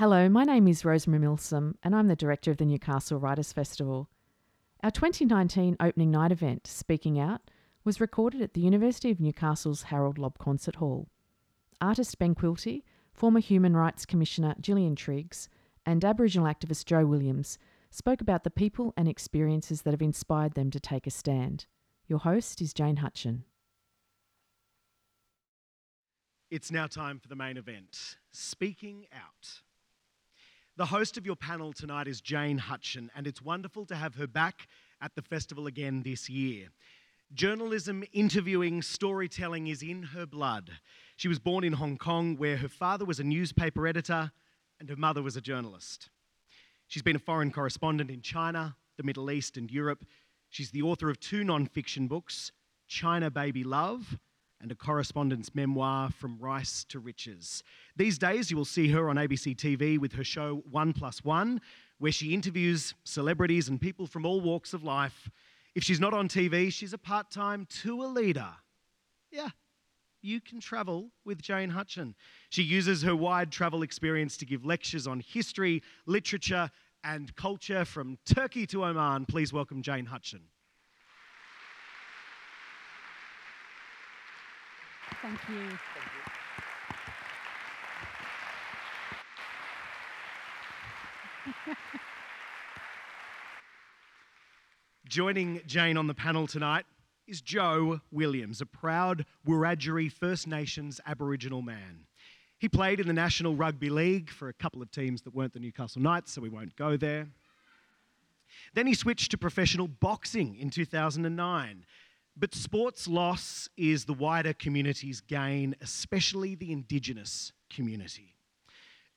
Hello, my name is Rosemary Milsom and I'm the Director of the Newcastle Writers Festival. Our 2019 opening night event, Speaking Out, was recorded at the University of Newcastle's Harold Lobb Concert Hall. Artist Ben Quilty, former Human Rights Commissioner Gillian Triggs and Aboriginal activist Joe Williams spoke about the people and experiences that have inspired them to take a stand. Your host is Jane Hutcheon. It's now time for the main event, Speaking Out. The host of your panel tonight is Jane Hutcheon, and it's wonderful to have her back at the festival again this year. Journalism, interviewing, storytelling is in her blood. She was born in Hong Kong, where her father was a newspaper editor and her mother was a journalist. She's been a foreign correspondent in China, the Middle East and Europe. She's the author of two non-fiction books, China Baby Love and a correspondence memoir, From Rice to Riches. These days you will see her on ABC TV with her show 1+1, where she interviews celebrities and people from all walks of life. If she's not on TV, she's a part-time tour leader. Yeah, you can travel with Jane Hutcheon. She uses her wide travel experience to give lectures on history, literature, and culture from Turkey to Oman. Please welcome Jane Hutcheon. Thank you. Thank you. Joining Jane on the panel tonight is Joe Williams, a proud Wiradjuri First Nations Aboriginal man. He played in the National Rugby League for a couple of teams that weren't the Newcastle Knights, so we won't go there. Then he switched to professional boxing in 2009. But sports loss is the wider community's gain, especially the Indigenous community.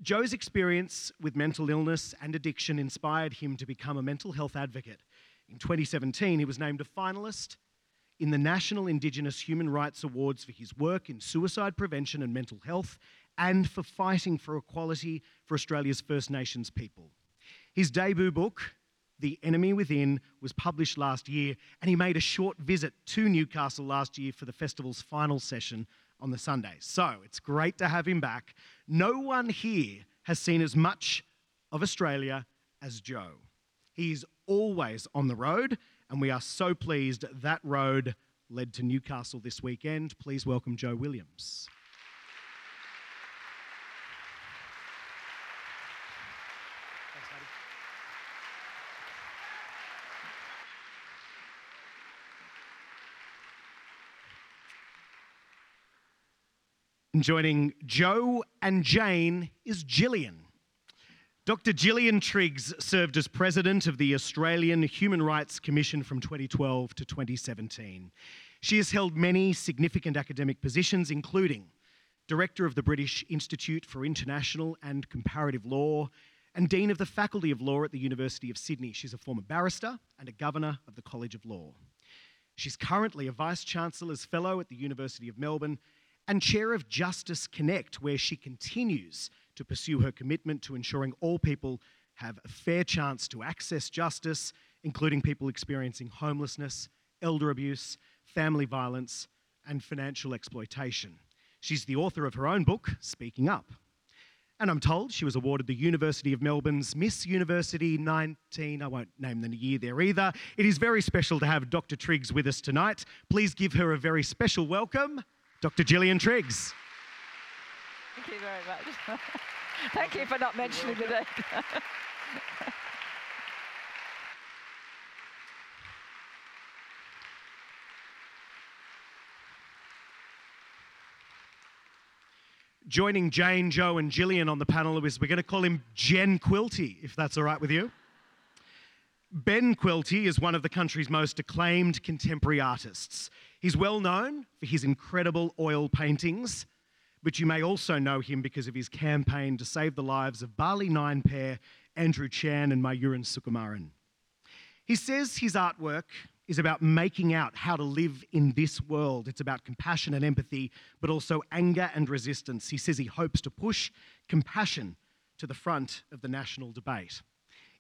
Joe's experience with mental illness and addiction inspired him to become a mental health advocate. In 2017, he was named a finalist in the National Indigenous Human Rights Awards for his work in suicide prevention and mental health, and for fighting for equality for Australia's First Nations people. His debut book, The Enemy Within, was published last year, and he made a short visit to Newcastle last year for the festival's final session on the Sunday. So it's great to have him back. No one here has seen as much of Australia as Joe. He is always on the road, and we are so pleased that road led to Newcastle this weekend. Please welcome Joe Williams. And joining Joe and Jane is Gillian. Dr. Gillian Triggs served as President of the Australian Human Rights Commission from 2012 to 2017. She has held many significant academic positions, including Director of the British Institute for International and Comparative Law and Dean of the Faculty of Law at the University of Sydney. She's a former barrister and a Governor of the College of Law. She's currently a Vice-Chancellor's Fellow at the University of Melbourne and Chair of Justice Connect, where she continues to pursue her commitment to ensuring all people have a fair chance to access justice, including people experiencing homelessness, elder abuse, family violence, and financial exploitation. She's the author of her own book, Speaking Up. And I'm told she was awarded the University of Melbourne's Miss University 19, I won't name the year there either. It is very special to have Dr. Triggs with us tonight. Please give her a very special welcome. Dr. Gillian Triggs. Thank you very much. Thank you for not mentioning the date. Joining Jane, Joe and Gillian on the panel is, we're going to call him Ben Quilty, if that's all right with you. Ben Quilty is one of the country's most acclaimed contemporary artists. He's well known for his incredible oil paintings, but you may also know him because of his campaign to save the lives of Bali Nine pair Andrew Chan and Myuran Sukumaran. He says his artwork is about making out how to live in this world. It's about compassion and empathy, but also anger and resistance. He says he hopes to push compassion to the front of the national debate.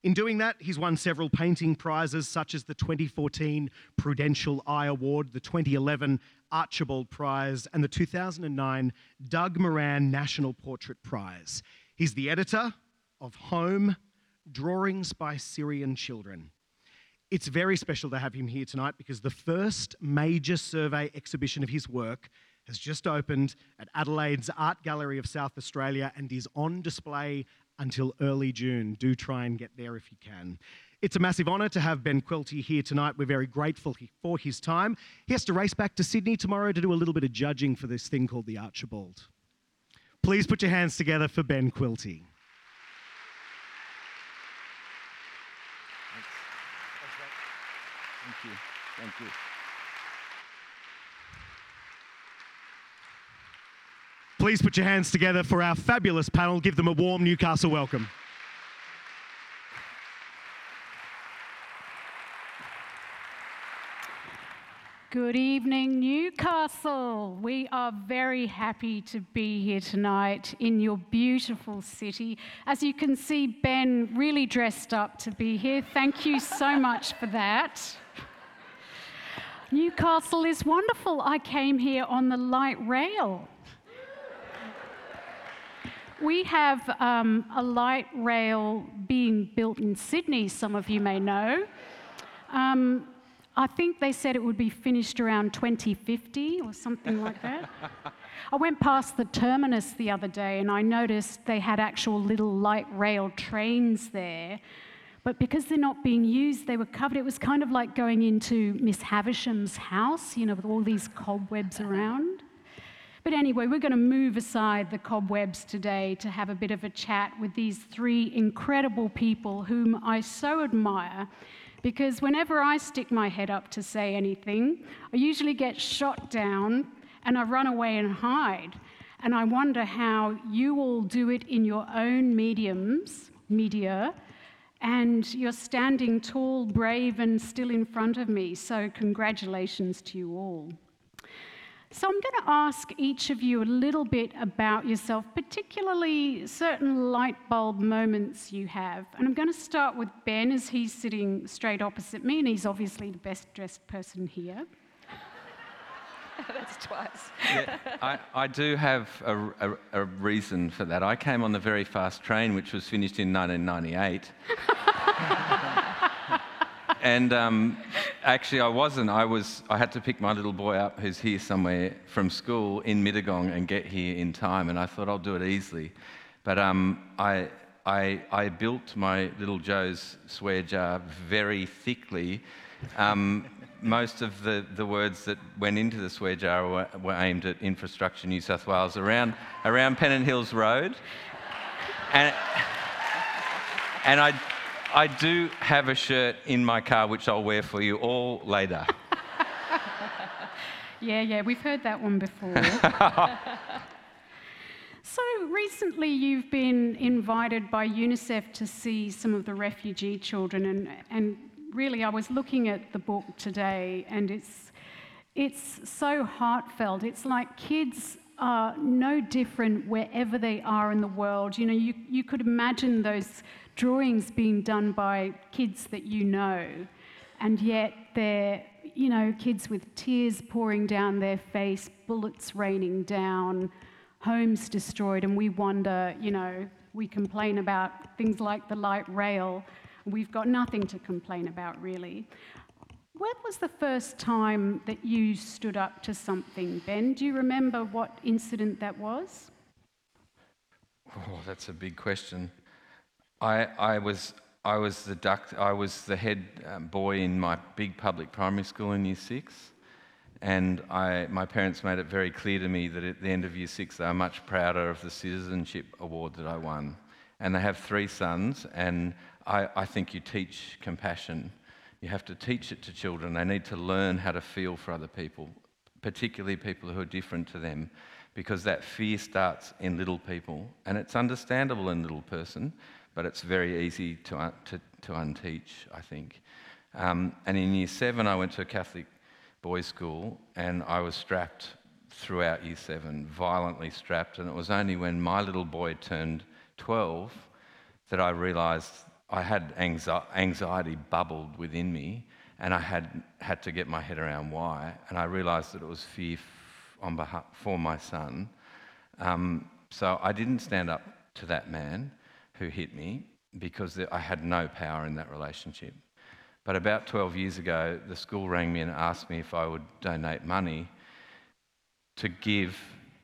In doing that, he's won several painting prizes, such as the 2014 Prudential Eye Award, the 2011 Archibald Prize, and the 2009 Doug Moran National Portrait Prize. He's the editor of home, drawings by Syrian children. It's very special to have him here tonight because the first major survey exhibition of his work has just opened at Adelaide's Art Gallery of South Australia and is on display until early June. Do try and get there if you can. It's a massive honour to have Ben Quilty here tonight. We're very grateful for his time. He has to race back to Sydney tomorrow to do a little bit of judging for this thing called the Archibald. Please put your hands together for Ben Quilty. Thanks. Thank you. Thank you. Please put your hands together for our fabulous panel. Give them a warm Newcastle welcome. Good evening, Newcastle. We are very happy to be here tonight in your beautiful city. As you can see, Ben really dressed up to be here. Thank you so much for that. Newcastle is wonderful. I came here on the light rail. We have a light rail being built in Sydney, some of you may know. I think they said it would be finished around 2050 or something like that. I went past the terminus the other day and I noticed they had actual little light rail trains there. But because they're not being used, they were covered. It was kind of like going into Miss Havisham's house, you know, with all these cobwebs around. But anyway, we're going to move aside the cobwebs today to have a bit of a chat with these three incredible people whom I so admire, because whenever I stick my head up to say anything, I usually get shot down and I run away and hide. And I wonder how you all do it in your own media, and you're standing tall, brave, and still in front of me. So congratulations to you all. So I'm going to ask each of you a little bit about yourself, particularly certain light bulb moments you have. And I'm going to start with Ben, as he's sitting straight opposite me, and he's obviously the best dressed person here. That's twice. Yeah, I do have a reason for that. I came on the very fast train, which was finished in 1998. And actually, I wasn't. I had to pick my little boy up, who's here somewhere, from school in Mittagong and get here in time. And I thought I'll do it easily. But I built my little Joe's swear jar very thickly. Most of the words that went into the swear jar were aimed at Infrastructure New South Wales around Pennant Hills Road. And I do have a shirt in my car, which I'll wear for you all later. Yeah, we've heard that one before. So recently you've been invited by UNICEF to see some of the refugee children, and really I was looking at the book today, and it's so heartfelt. It's like kids are no different wherever they are in the world. You know, you could imagine those drawings being done by kids that you know, and yet they're, you know, kids with tears pouring down their face, bullets raining down, homes destroyed, and we wonder, you know, we complain about things like the light rail. We've got nothing to complain about, really. When was the first time that you stood up to something, Ben? Do you remember what incident that was? Oh, that's a big question. I was the head boy in my big public primary school in Year 6, and my parents made it very clear to me that at the end of Year 6 they are much prouder of the citizenship award that I won. And they have three sons, and I think you teach compassion. You have to teach it to children. They need to learn how to feel for other people, particularly people who are different to them, because that fear starts in little people, and it's understandable in little person, but it's very easy to unteach, I think. And in Year 7, I went to a Catholic boys' school, and I was strapped throughout Year 7, violently strapped, and it was only when my little boy turned 12 that I realised I had anxiety bubbled within me, and I had to get my head around why, and I realised that it was fear on behalf for my son. So I didn't stand up to that man, who hit me because I had no power in that relationship. But about 12 years ago, the school rang me and asked me if I would donate money to give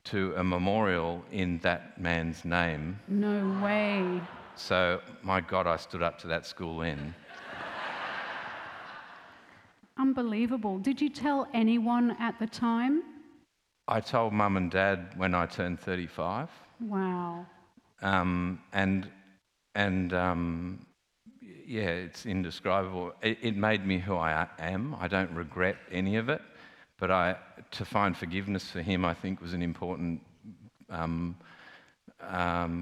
to a memorial in that man's name. No way. So, my God, I stood up to that school then. Unbelievable. Did you tell anyone at the time? I told Mum and Dad when I turned 35. Wow. Yeah, it's indescribable. It made me who I am. I don't regret any of it, but to find forgiveness for him, I think, was an important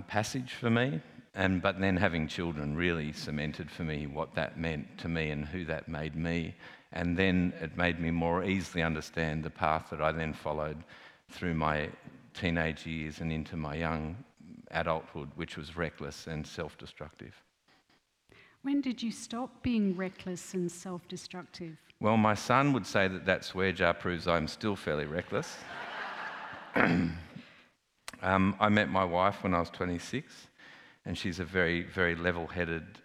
passage for me. But then having children really cemented for me what that meant to me and who that made me. And then it made me more easily understand the path that I then followed through my teenage years and into my young adulthood, which was reckless and self-destructive. When did you stop being reckless and self-destructive? Well, my son would say that swear jar proves I'm still fairly reckless. I met my wife when I was 26. And she's a very, very level-headed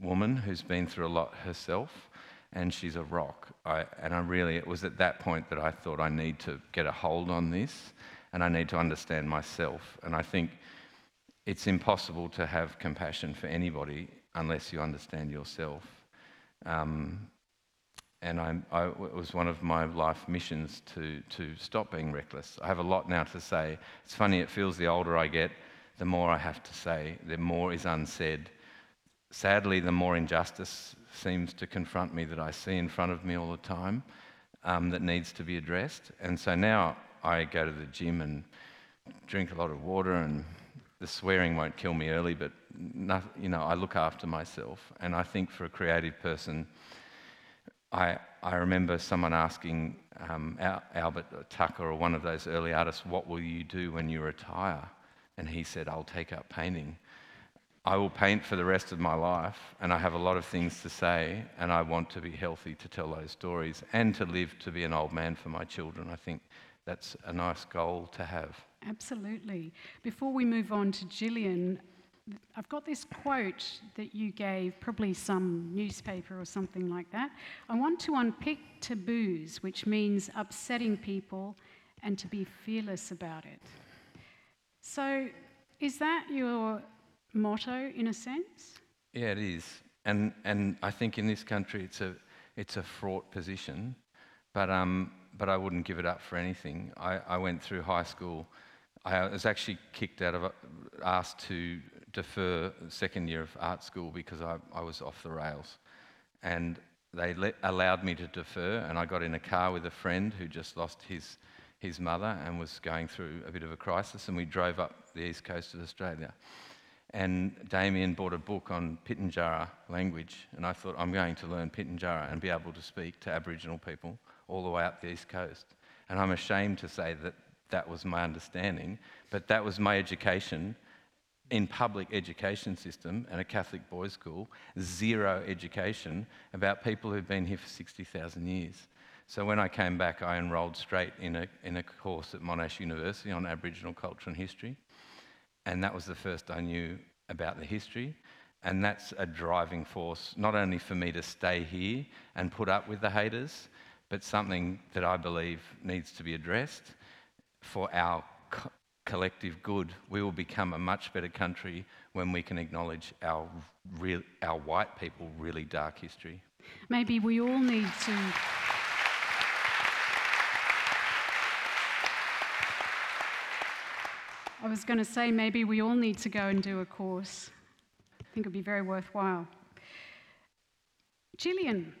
woman who's been through a lot herself, and she's a rock. It was at that point that I thought I need to get a hold on this, and I need to understand myself. And I think it's impossible to have compassion for anybody unless you understand yourself. It was one of my life missions to stop being reckless. I have a lot now to say. It's funny, it feels the older I get, the more I have to say, the more is unsaid. Sadly, the more injustice seems to confront me that I see in front of me all the time that needs to be addressed. And so now I go to the gym and drink a lot of water, and the swearing won't kill me early, but I look after myself. And I think for a creative person, I remember someone asking Albert Tucker or one of those early artists, what will you do when you retire? And he said, I'll take up painting. I will paint for the rest of my life, and I have a lot of things to say, and I want to be healthy to tell those stories and to live to be an old man for my children. I think that's a nice goal to have. Absolutely. Before we move on to Gillian, I've got this quote that you gave, probably some newspaper or something like that. I want to unpick taboos, which means upsetting people, and to be fearless about it. So, is that your motto, in a sense? Yeah, it is. And I think in this country it's a fraught position, but I wouldn't give it up for anything. I went through high school. I was actually asked to defer second year of art school because I was off the rails. And they allowed me to defer, and I got in a car with a friend who just lost his mother and was going through a bit of a crisis, and we drove up the east coast of Australia. And Damien bought a book on Pitjantjara language, and I thought, I'm going to learn Pitjantjara and be able to speak to Aboriginal people all the way up the east coast. And I'm ashamed to say that was my understanding, but that was my education in public education system and a Catholic boys' school, zero education about people who've been here for 60,000 years. So when I came back, I enrolled straight in a course at Monash University on Aboriginal culture and history. And that was the first I knew about the history. And that's a driving force, not only for me to stay here and put up with the haters, but something that I believe needs to be addressed for our collective good. We will become a much better country when we can acknowledge our white people really dark history. Maybe we all need to... I was going to say, maybe we all need to go and do a course. I think it'd be very worthwhile. Gillian,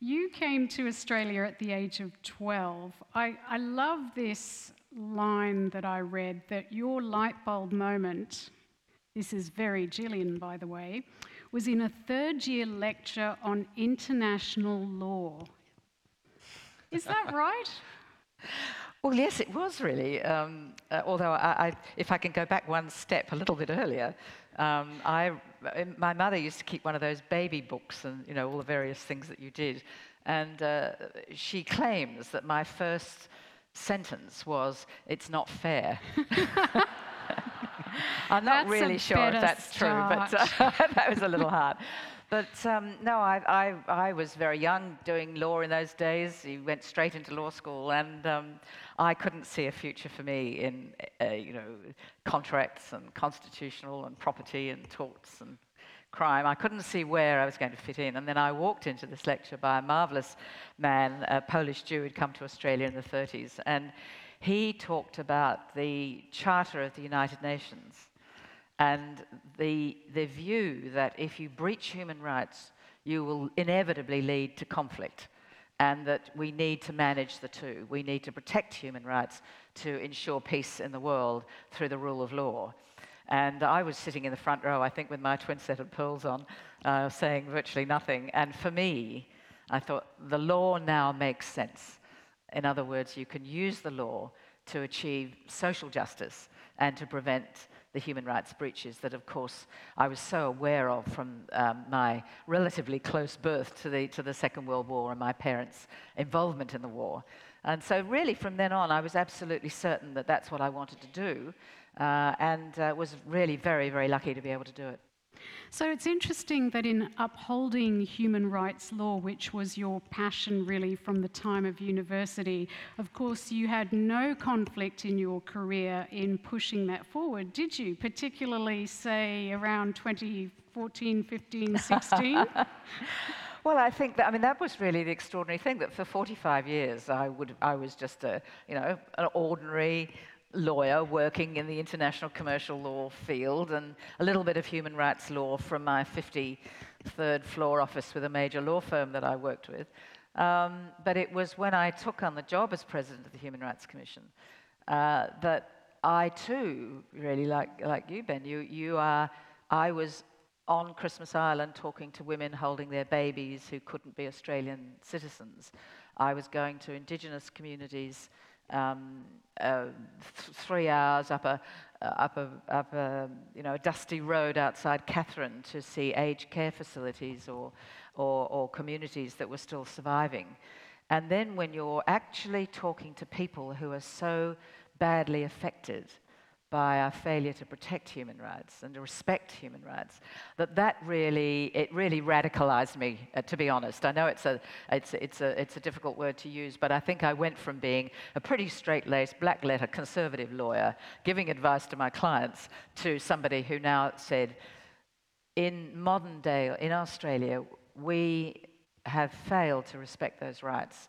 you came to Australia at the age of 12. I love this line that I read, that your light bulb moment, this is very Gillian, by the way, was in a third-year lecture on international law. Is that right? Well, yes, it was really. Although, if I can go back one step a little bit earlier, my mother used to keep one of those baby books and all the various things that you did, and she claims that my first sentence was, "It's not fair." I'm not really sure if that's true, but that was a little hard. But no, I was very young doing law in those days. You went straight into law school, and I couldn't see a future for me in you know, contracts and constitutional and property and torts and crime. I couldn't see where I was going to fit in. And then I walked into this lecture by a marvelous man, a Polish Jew who'd come to Australia in the 30s, and he talked about the Charter of the United Nations and the view that if you breach human rights, you will inevitably lead to conflict, and that we need to manage the two. We need to protect human rights to ensure peace in the world through the rule of law. And I was sitting in the front row, I think, with my twin set of pearls on, saying virtually nothing. And for me, I thought, the law now makes sense. In other words, you can use the law to achieve social justice and to prevent the human rights breaches that, of course, I was so aware of from my relatively close birth to the Second World War and my parents' involvement in the war. And so really, from then on, I was absolutely certain that that's what I wanted to do, and was really very, very lucky to be able to do it. So it's interesting that in upholding human rights law, which was your passion really from the time of university, of course you had no conflict in your career in pushing that forward, did you? Particularly, say, around 2014, 15, 16? Well, I think that, I mean, that was really the extraordinary thing, that for 45 years I was just a, you know, an ordinary lawyer working in the international commercial law field and a little bit of human rights law from my 53rd floor office with a major law firm that I worked with. But it was when I took on the job as president of the Human Rights Commission that I too, really, like you, Ben, I was on Christmas Island talking to women holding their babies who couldn't be Australian citizens. I was going to Indigenous communities 3 hours up a you know, dusty road outside Katherine to see aged care facilities or communities that were still surviving. And then when you're actually talking to people who are so badly affected by our failure to protect human rights and to respect human rights, that really radicalized me, to be honest. I know it's a difficult word to use, but I think I went from being a pretty straight-laced, black-letter, conservative lawyer, giving advice to my clients, to somebody who now said, in modern day, in Australia, we have failed to respect those rights,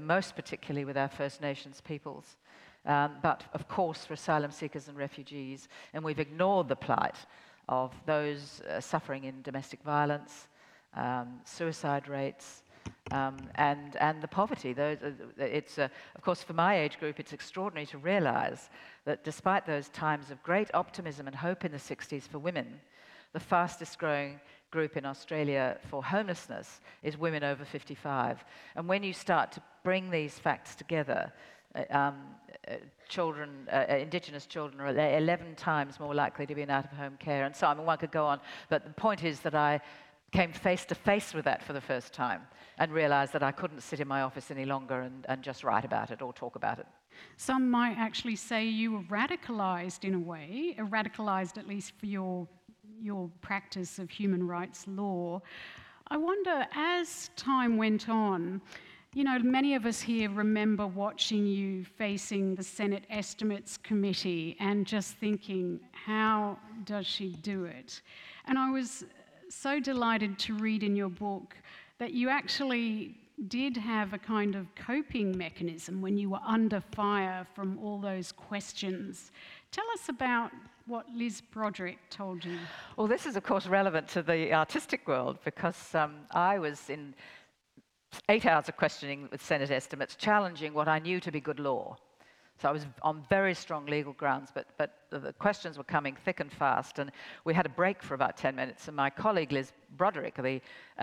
most particularly with our First Nations peoples. But, of course, for asylum seekers and refugees, and we've ignored the plight of those suffering in domestic violence, suicide rates, and the poverty. Of course, for my age group, it's extraordinary to realise that despite those times of great optimism and hope in the 60s for women, the fastest growing group in Australia for homelessness is women over 55. And when you start to bring these facts together, Indigenous children are 11 times more likely to be in out-of-home care, and so on. I mean, one could go on, but the point is that I came face to face with that for the first time and realised that I couldn't sit in my office any longer and just write about it or talk about it. Some might actually say you were radicalised in a way, radicalised at least for your practice of human rights law. I wonder, as time went on, you know, many of us here remember watching you facing the Senate Estimates Committee and just thinking, how does she do it? And I was so delighted to read in your book that you actually did have a kind of coping mechanism when you were under fire from all those questions. Tell us about what Liz Broderick told you. Well, this is, of course, relevant to the artistic world because I was in 8 hours of questioning with Senate Estimates, challenging what I knew to be good law. So I was on very strong legal grounds, but the questions were coming thick and fast, and we had a break for about 10 minutes, and my colleague Liz Broderick, the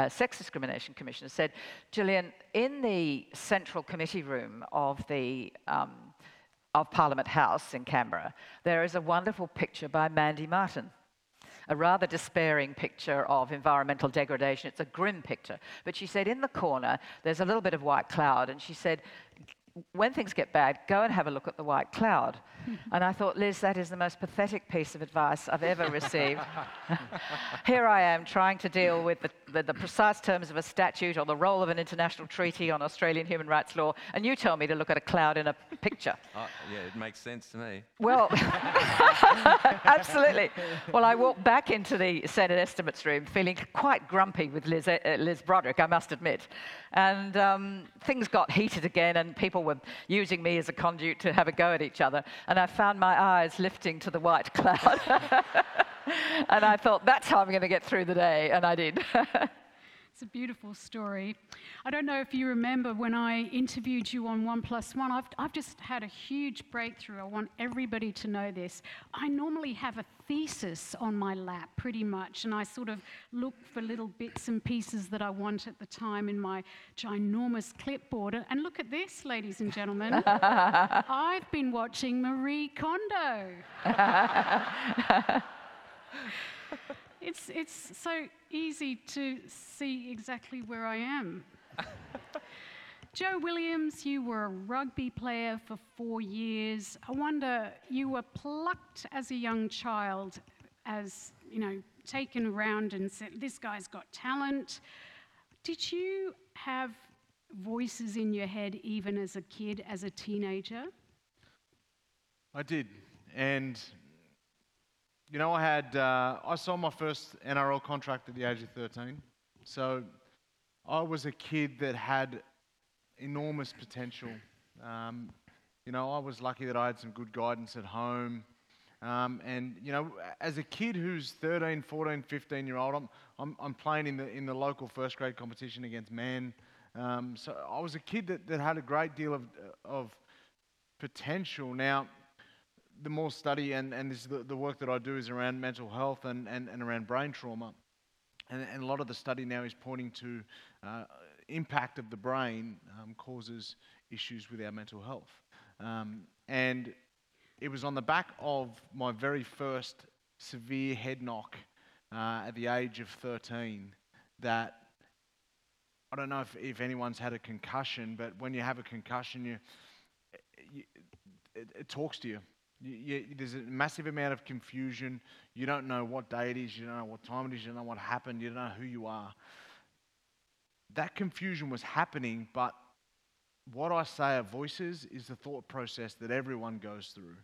Sex Discrimination Commissioner, said, Gillian, in the central committee room of the of Parliament House in Canberra, there is a wonderful picture by Mandy Martin. A rather despairing picture of environmental degradation. It's a grim picture. But she said, in the corner, there's a little bit of white cloud. And she said, when things get bad, go and have a look at the white cloud. And I thought, Liz, that is the most pathetic piece of advice I've ever received. Here I am trying to deal with the precise terms of a statute or the role of an international treaty on Australian human rights law, and you tell me to look at a cloud in a picture. Yeah, it makes sense to me. Well, absolutely. Well, I walked back into the Senate estimates room feeling quite grumpy with Liz Broderick, I must admit. And things got heated again, and people were using me as a conduit to have a go at each other. And I found my eyes lifting to the white cloud. And I thought, that's how I'm going to get through the day. And I did. It's a beautiful story. I don't know if you remember when I interviewed you on One Plus One. I've just had a huge breakthrough. I want everybody to know this. I normally have a thesis on my lap, pretty much, and I sort of look for little bits and pieces that I want at the time in my ginormous clipboard. And look at this, ladies and gentlemen. I've been watching Marie Kondo. It's so easy to see exactly where I am. Joe Williams, you were a rugby player for 4 years. I wonder, you were plucked as a young child, as, you know, taken around and said, this guy's got talent. Did you have voices in your head even as a kid, as a teenager? I did, and you know, I saw my first NRL contract at the age of 13. So I was a kid that had enormous potential. You know, I was lucky that I had some good guidance at home. And, you know, as a kid who's 13, 14, 15-year-old, I'm playing in the local first grade competition against men. So I was a kid that had a great deal of potential. Now, the more study and this, the work that I do is around mental health and around brain trauma. And a lot of the study now is pointing to impact of the brain causes issues with our mental health. And it was on the back of my very first severe head knock at the age of 13 that, I don't know if anyone's had a concussion, but when you have a concussion, it talks to you. There's a massive amount of confusion. You don't know what day it is, you don't know what time it is, you don't know what happened, you don't know who you are. That confusion was happening, but what I say are voices is the thought process that everyone goes through.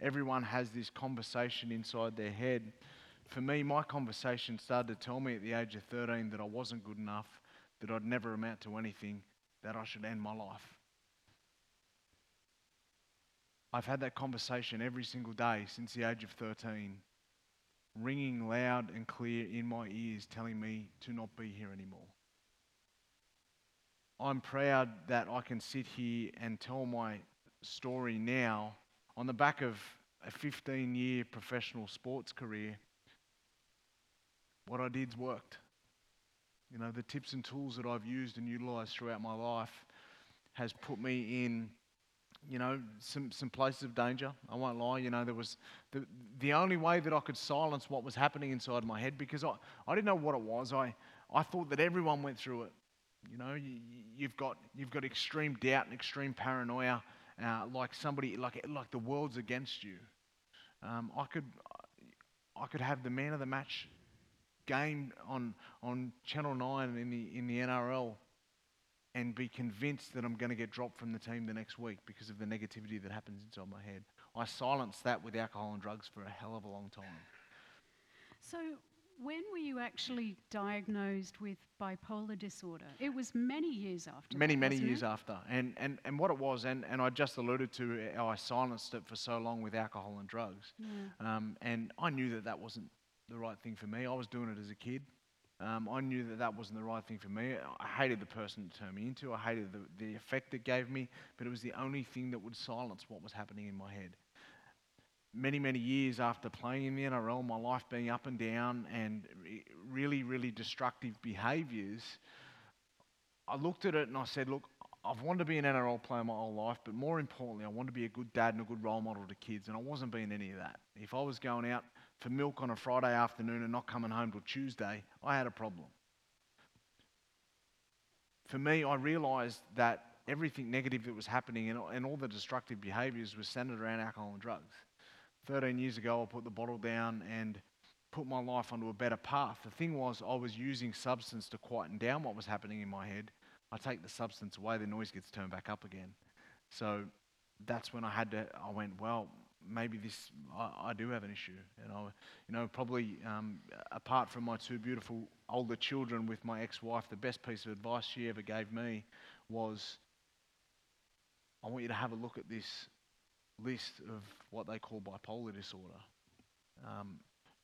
Everyone has this conversation inside their head. For me, my conversation started to tell me at the age of 13 that I wasn't good enough, that I'd never amount to anything, that I should end my life. I've had that conversation every single day since the age of 13, ringing loud and clear in my ears, telling me to not be here anymore. I'm proud that I can sit here and tell my story now on the back of a 15-year professional sports career. What I did's worked. You know, the tips and tools that I've used and utilised throughout my life has put me in, you know, some places of danger. I won't lie, you know, there was the only way that I could silence what was happening inside my head, because I didn't know what it was. I thought that everyone went through it. You know, you've got extreme doubt and extreme paranoia, like the world's against you. I could have the man of the match game on Channel 9 in the NRL. And be convinced that I'm going to get dropped from the team the next week because of the negativity that happens inside my head. I silenced that with alcohol and drugs for a hell of a long time. So when were you actually diagnosed with bipolar disorder? It was many years after. Many years after. And what it was, and I just alluded to how I silenced it for so long with alcohol and drugs. Yeah. And I knew that wasn't the right thing for me. I was doing it as a kid. I knew that wasn't the right thing for me. I hated the person it turned me into. I hated the effect it gave me, but it was the only thing that would silence what was happening in my head. Many, many years after playing in the NRL, my life being up and down and really, really destructive behaviours, I looked at it and I said, look, I've wanted to be an NRL player my whole life, but more importantly, I wanted to be a good dad and a good role model to kids, and I wasn't being any of that. If I was going out for milk on a Friday afternoon and not coming home till Tuesday, I had a problem. For me, I realised that everything negative that was happening and all the destructive behaviours was centred around alcohol and drugs. 13 years ago, I put the bottle down and put my life onto a better path. The thing was, I was using substance to quieten down what was happening in my head. I take the substance away, the noise gets turned back up again. So that's when I went, well, maybe I do have an issue. And I, probably apart from my two beautiful older children with my ex-wife, the best piece of advice she ever gave me was, I want you to have a look at this list of what they call bipolar disorder.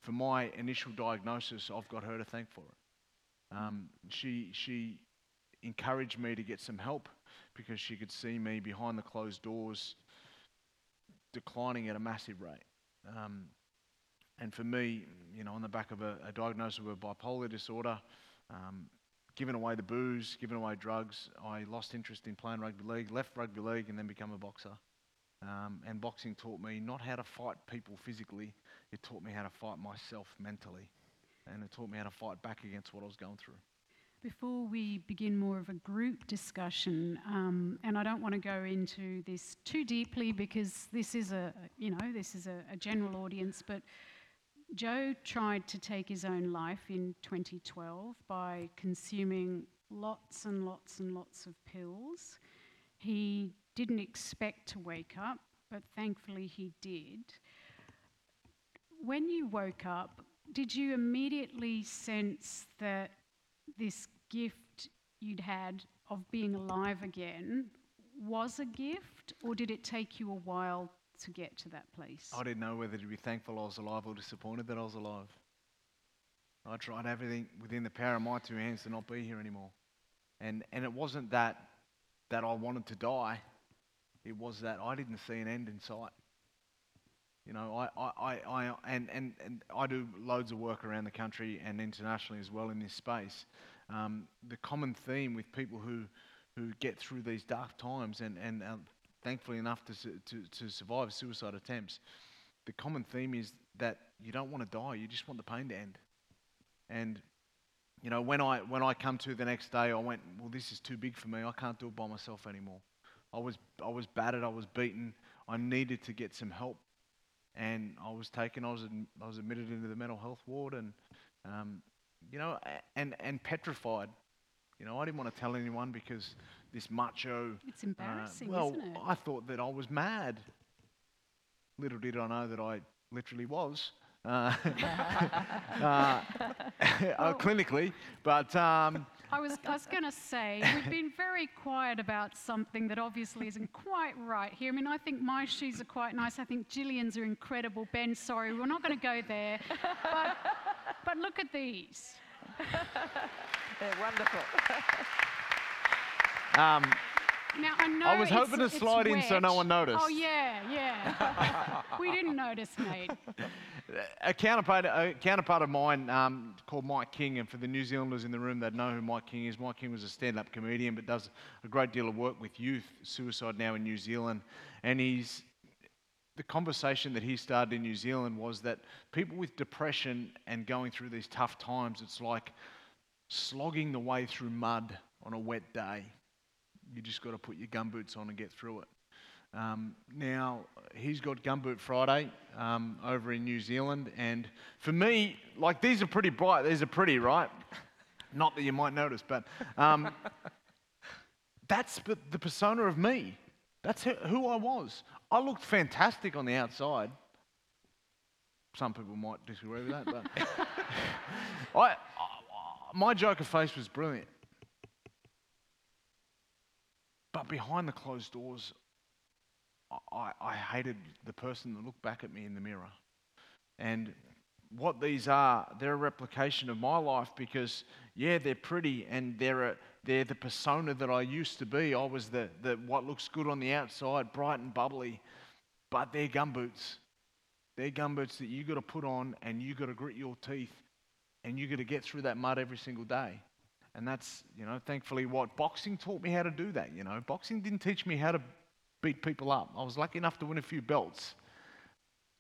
For my initial diagnosis, I've got her to thank for it. She encouraged me to get some help because she could see me behind the closed doors declining at a massive rate. And for me, on the back of a diagnosis with bipolar disorder, giving away the booze, giving away drugs, I lost interest in playing rugby league, left rugby league and then became a boxer. And boxing taught me not how to fight people physically, it taught me how to fight myself mentally. And it taught me how to fight back against what I was going through. Before we begin more of a group discussion, and I don't want to go into this too deeply because this is a general audience, but Joe tried to take his own life in 2012 by consuming lots and lots and lots of pills. He didn't expect to wake up, but thankfully he did. When you woke up, did you immediately sense that this gift you'd had of being alive again was a gift, or did it take you a while to get to that place? I didn't know whether to be thankful I was alive or disappointed that I was alive. I tried everything within the power of my two hands to not be here anymore. And it wasn't that I wanted to die, it was that I didn't see an end in sight. And I do loads of work around the country and internationally as well in this space. The common theme with people who get through these dark times and are thankfully enough to survive suicide attempts, the common theme is that you don't want to die, you just want the pain to end. And when I come to the next day, I went, well, this is too big for me, I can't do it by myself anymore. I was battered, I was beaten, I needed to get some help. And I was admitted into the mental health ward and, petrified. I didn't want to tell anyone because this macho... It's embarrassing, isn't it? Well, I thought that I was mad. Little did I know that I literally was. Clinically, but... I was going to say, we've been very quiet about something that obviously isn't quite right here. I mean, I think my shoes are quite nice. I think Gillian's are incredible. Ben, sorry, we're not going to go there. But look at these. They're wonderful. Now, I know I was hoping to slide in so no one noticed. Oh, yeah. We didn't notice, mate. A counterpart of mine called Mike King, and for the New Zealanders in the room that know who Mike King is, Mike King was a stand-up comedian but does a great deal of work with youth suicide now in New Zealand. And the conversation that he started in New Zealand was that people with depression and going through these tough times, it's like slogging the way through mud on a wet day. You just got to put your gumboots on and get through it. Now, he's got Gumboot Friday over in New Zealand, and for me, like, these are pretty bright. These are pretty, right? Not that you might notice, but that's the persona of me. That's who I was. I looked fantastic on the outside. Some people might disagree with that, but my joker face was brilliant. But behind the closed doors, I hated the person that looked back at me in the mirror. And what these are, they're a replication of my life because, yeah, they're pretty and they're the persona that I used to be. I was the what looks good on the outside, bright and bubbly, but they're gumboots. They're gumboots that you got to put on and you got to grit your teeth and you got to get through that mud every single day. And that's, thankfully what boxing taught me how to do that, Boxing didn't teach me how to beat people up. I was lucky enough to win a few belts.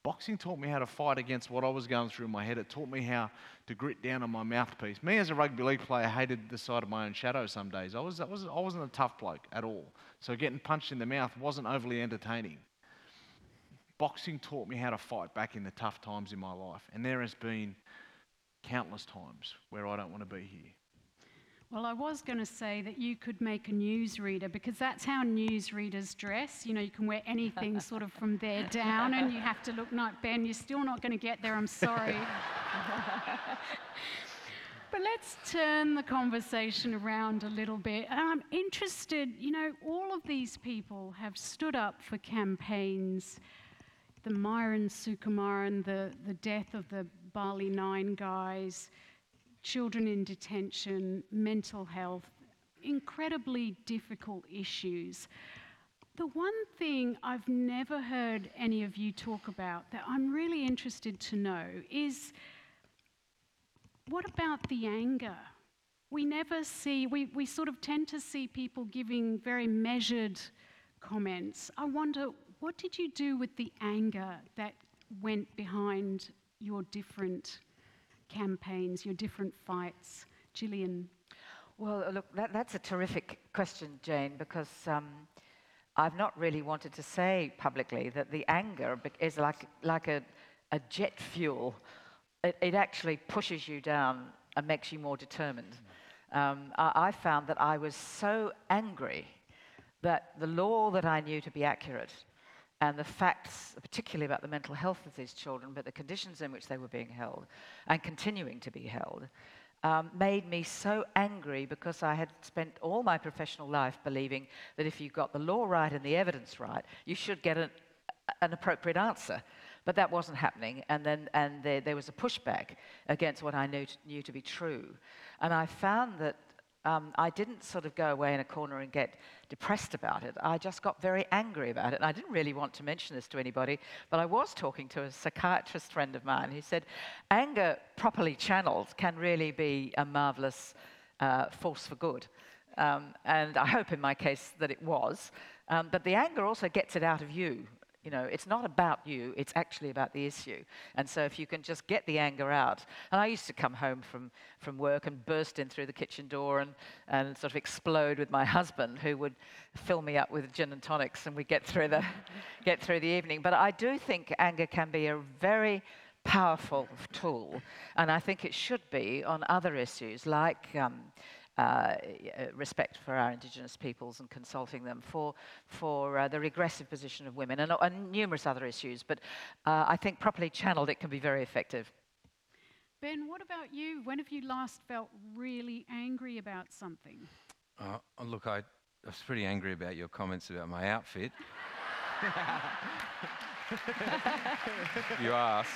Boxing taught me how to fight against what I was going through in my head. It taught me how to grit down on my mouthpiece. Me as a rugby league player hated the sight of my own shadow some days. I wasn't a tough bloke at all. So getting punched in the mouth wasn't overly entertaining. Boxing taught me how to fight back in the tough times in my life. And there has been countless times where I don't want to be here. Well, I was going to say that you could make a newsreader, because that's how newsreaders dress. You know, you can wear anything sort of from there down, and you have to look like Ben. You're still not going to get there, I'm sorry. But let's turn the conversation around a little bit. And I'm interested, you know, all of these people have stood up for campaigns. The Myuran Sukumaran, the death of the Bali Nine guys, children in detention, mental health, incredibly difficult issues. The one thing I've never heard any of you talk about that I'm really interested to know is, what about the anger? We never see, we sort of tend to see people giving very measured comments. I wonder, what did you do with the anger that went behind your different campaigns, your different fights? Gillian? Well, look, that's a terrific question, Jane, because I've not really wanted to say publicly that the anger is like a jet fuel. It actually pushes you down and makes you more determined. I found that I was so angry that the law that I knew to be accurate and the facts, particularly about the mental health of these children, but the conditions in which they were being held and continuing to be held, made me so angry, because I had spent all my professional life believing that if you got the law right and the evidence right, you should get an appropriate answer. But that wasn't happening, and there was a pushback against what I knew to be true. And I found that I didn't sort of go away in a corner and get depressed about it. I just got very angry about it. And I didn't really want to mention this to anybody, but I was talking to a psychiatrist friend of mine who said, anger properly channeled can really be a marvelous force for good. And I hope in my case that it was. But the anger also gets it out of you. You know, it's not about you, it's actually about the issue. And so if you can just get the anger out. And I used to come home from work and burst in through the kitchen door and sort of explode with my husband, who would fill me up with gin and tonics, and we'd get through the evening. But I do think anger can be a very powerful tool, and I think it should be on other issues like respect for our Indigenous peoples and consulting them for the regressive position of women and numerous other issues. But I think properly channeled, it can be very effective. Ben, what about you? When have you last felt really angry about something? Look, I was pretty angry about your comments about my outfit. You asked.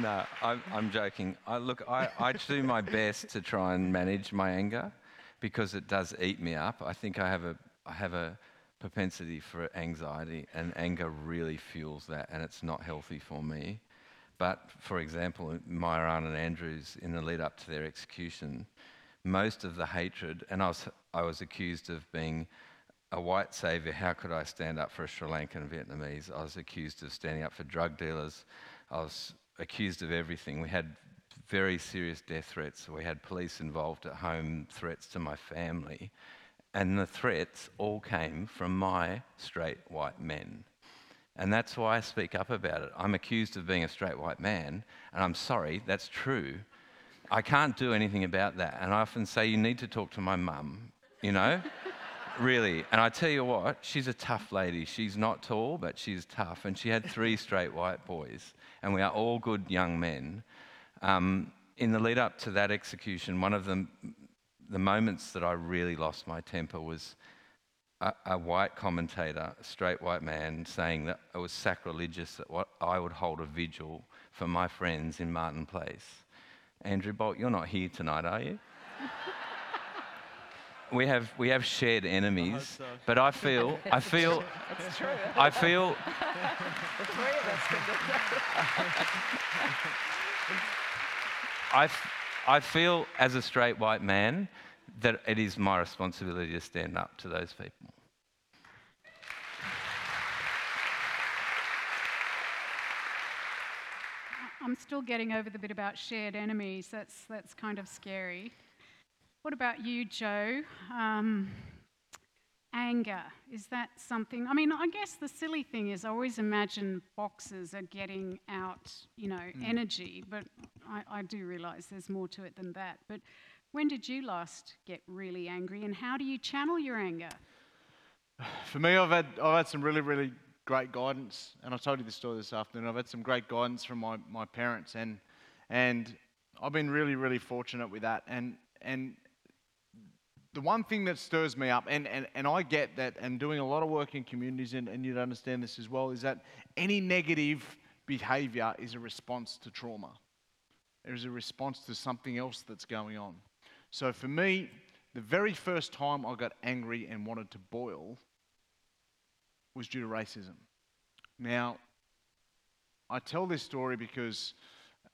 No, I'm joking. Look, I do my best to try and manage my anger, because it does eat me up. I think I have a propensity for anxiety, and anger really fuels that, and it's not healthy for me. But for example, Myuran and Andrews, in the lead up to their execution, most of the hatred, and I was accused of being a white saviour. How could I stand up for Sri Lankan and Vietnamese? I was accused of standing up for drug dealers. I was accused of everything. We had very serious death threats. We had police involved at home, threats to my family. And the threats all came from my straight white men. And that's why I speak up about it. I'm accused of being a straight white man, and I'm sorry, that's true. I can't do anything about that. And I often say, you need to talk to my mum, you know? Really. And I tell you what, she's a tough lady. She's not tall, but she's tough. And she had 3 straight white boys. And we are all good young men. In the lead up to that execution, one of the moments that I really lost my temper was a white commentator, a straight white man, saying that it was sacrilegious that what I would hold a vigil for my friends in Martin Place. Andrew Bolt, you're not here tonight, are you? We have shared enemies, I hope so. But I feel it's true. I feel the 3 of us can do that. I feel as a straight white man that it is my responsibility to stand up to those people. I'm still getting over the bit about shared enemies. That's kind of scary. What about you, Joe? Anger, is that something? I mean, I guess the silly thing is I always imagine boxes are getting out, energy, but I do realise there's more to it than that. But when did you last get really angry, and how do you channel your anger? For me, I've had some really, really great guidance, and I told you this story this afternoon. I've had some great guidance from my parents, and I've been really, really fortunate with that. And the one thing that stirs me up, and I get that, and doing a lot of work in communities, and you'd understand this as well, is that any negative behaviour is a response to trauma. It is a response to something else that's going on. So for me, the very first time I got angry and wanted to boil was due to racism. Now, I tell this story because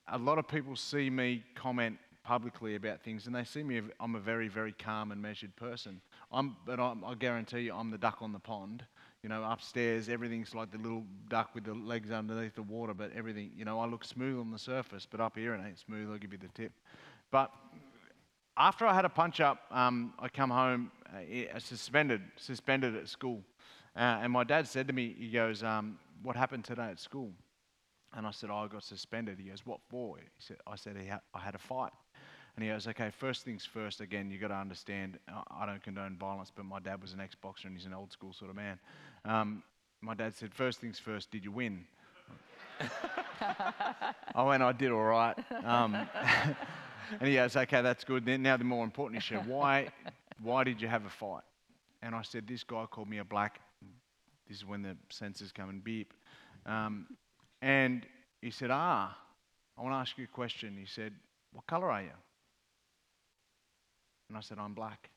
a lot of people see me comment publicly about things, and they see me, I'm a very, very calm and measured person. I guarantee you I'm the duck on the pond. Upstairs, everything's like the little duck with the legs underneath the water, but everything, I look smooth on the surface, but up here it ain't smooth, I'll give you the tip. But after I had a punch-up, I come home suspended at school. And my dad said to me, he goes, what happened today at school? And I said, I got suspended. He goes, what for? I had a fight. And he goes, okay, first things first, again, you got to understand, I don't condone violence, but my dad was an ex-boxer and he's an old school sort of man. My dad said, first things first, did you win? I went, I did all right. And he goes, okay, that's good. Then now the more important issue, why did you have a fight? And I said, this guy called me a black, this is when the sensors come and beep. And he said, I want to ask you a question. He said, what colour are you? And I said, I'm black.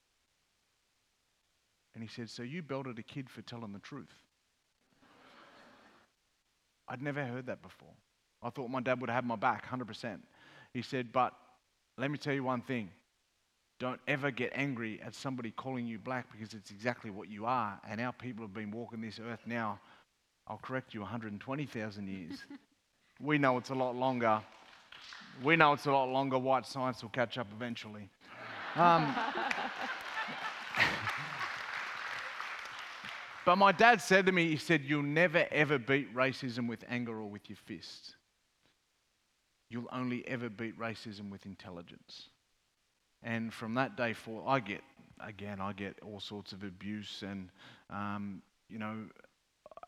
And he said, so you belted a kid for telling the truth. I'd never heard that before. I thought my dad would have my back, 100%. He said, but let me tell you one thing. Don't ever get angry at somebody calling you black, because it's exactly what you are. And our people have been walking this earth now, I'll correct you, 120,000 years. We know it's a lot longer. We know it's a lot longer. White science will catch up eventually. But my dad said to me, he said, you'll never ever beat racism with anger or with your fists. You'll only ever beat racism with intelligence. And from that day forth, I get all sorts of abuse and,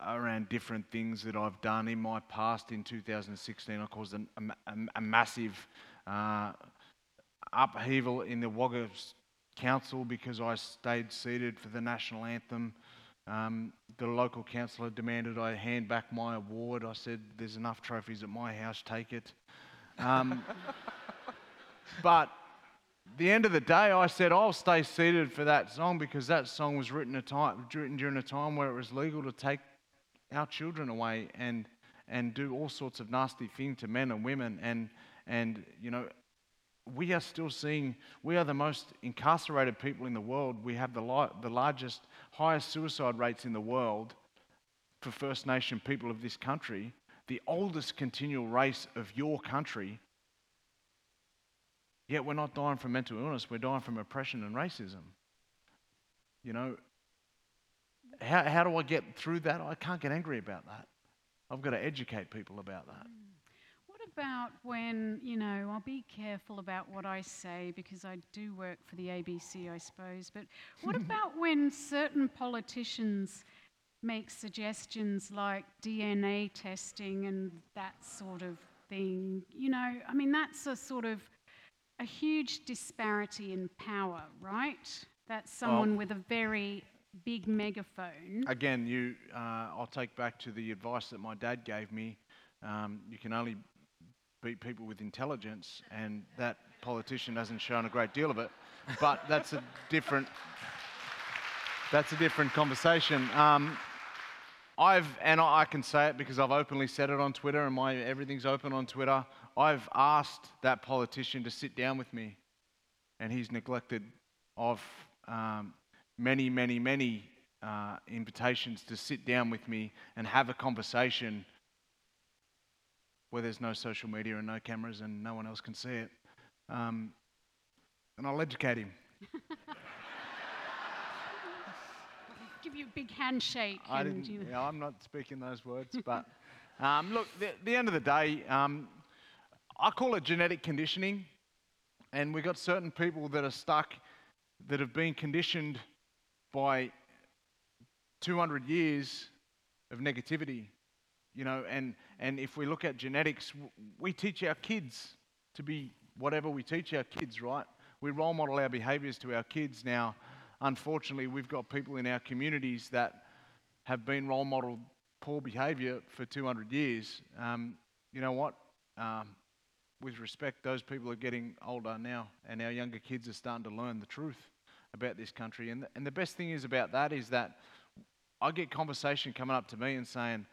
around different things that I've done in my past. In 2016, I caused a massive upheaval in the Wagga Council because I stayed seated for the national anthem. The local councillor demanded I hand back my award. I said, there's enough trophies at my house, take it. But at the end of the day, I said, I'll stay seated for that song because that song was written during a time where it was legal to take our children away and do all sorts of nasty things to men and women. And we are still seeing, we are the most incarcerated people in the world. We have the largest, highest suicide rates in the world for First Nation people of this country, the oldest continual race of your country. Yet we're not dying from mental illness, we're dying from oppression and racism. How do I get through that? I can't get angry about that. I've got to educate people about that. What about when, I'll be careful about what I say because I do work for the ABC, I suppose, but what about when certain politicians make suggestions like DNA testing and that sort of thing? That's a sort of a huge disparity in power, right? That's someone with a very big megaphone. Again, I'll take back to the advice that my dad gave me. You can only beat people with intelligence, and that politician hasn't shown a great deal of it. But that's a different conversation. I can say it because I've openly said it on Twitter, and everything's open on Twitter. I've asked that politician to sit down with me, and he's neglected of many, many, many invitations to sit down with me and have a conversation where there's no social media and no cameras and no one else can see it. And I'll educate him. Give you a big handshake. Yeah, I'm not speaking those words, but look, the end of the day, I call it genetic conditioning, and we've got certain people that are stuck, that have been conditioned by 200 years of negativity, you know, and if we look at genetics, we teach our kids to be whatever we teach our kids, right? We role model our behaviours to our kids now. Unfortunately, we've got people in our communities that have been role modelled poor behaviour for 200 years. You know what? With respect, those people are getting older now, and our younger kids are starting to learn the truth about this country. And the best thing is about that is that I get conversation coming up to me and saying,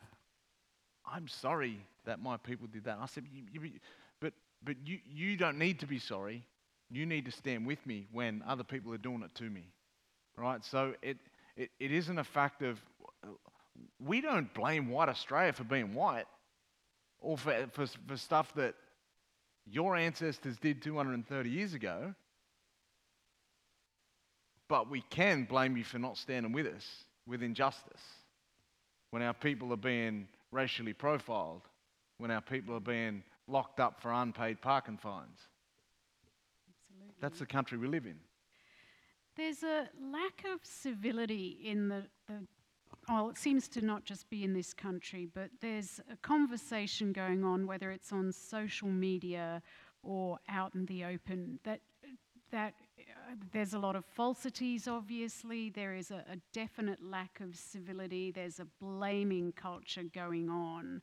"I'm sorry that my people did that." And I said, "But you don't need to be sorry. You need to stand with me when other people are doing it to me." Right, so it isn't a fact of, we don't blame white Australia for being white, or for stuff that your ancestors did 230 years ago, but we can blame you for not standing with us with injustice, when our people are being racially profiled, when our people are being locked up for unpaid parking fines. Absolutely. That's the country we live in. There's a lack of civility in the well, it seems to not just be in this country, but there's a conversation going on, whether it's on social media or out in the open, that there's a lot of falsities, obviously. There is a definite lack of civility. There's a blaming culture going on.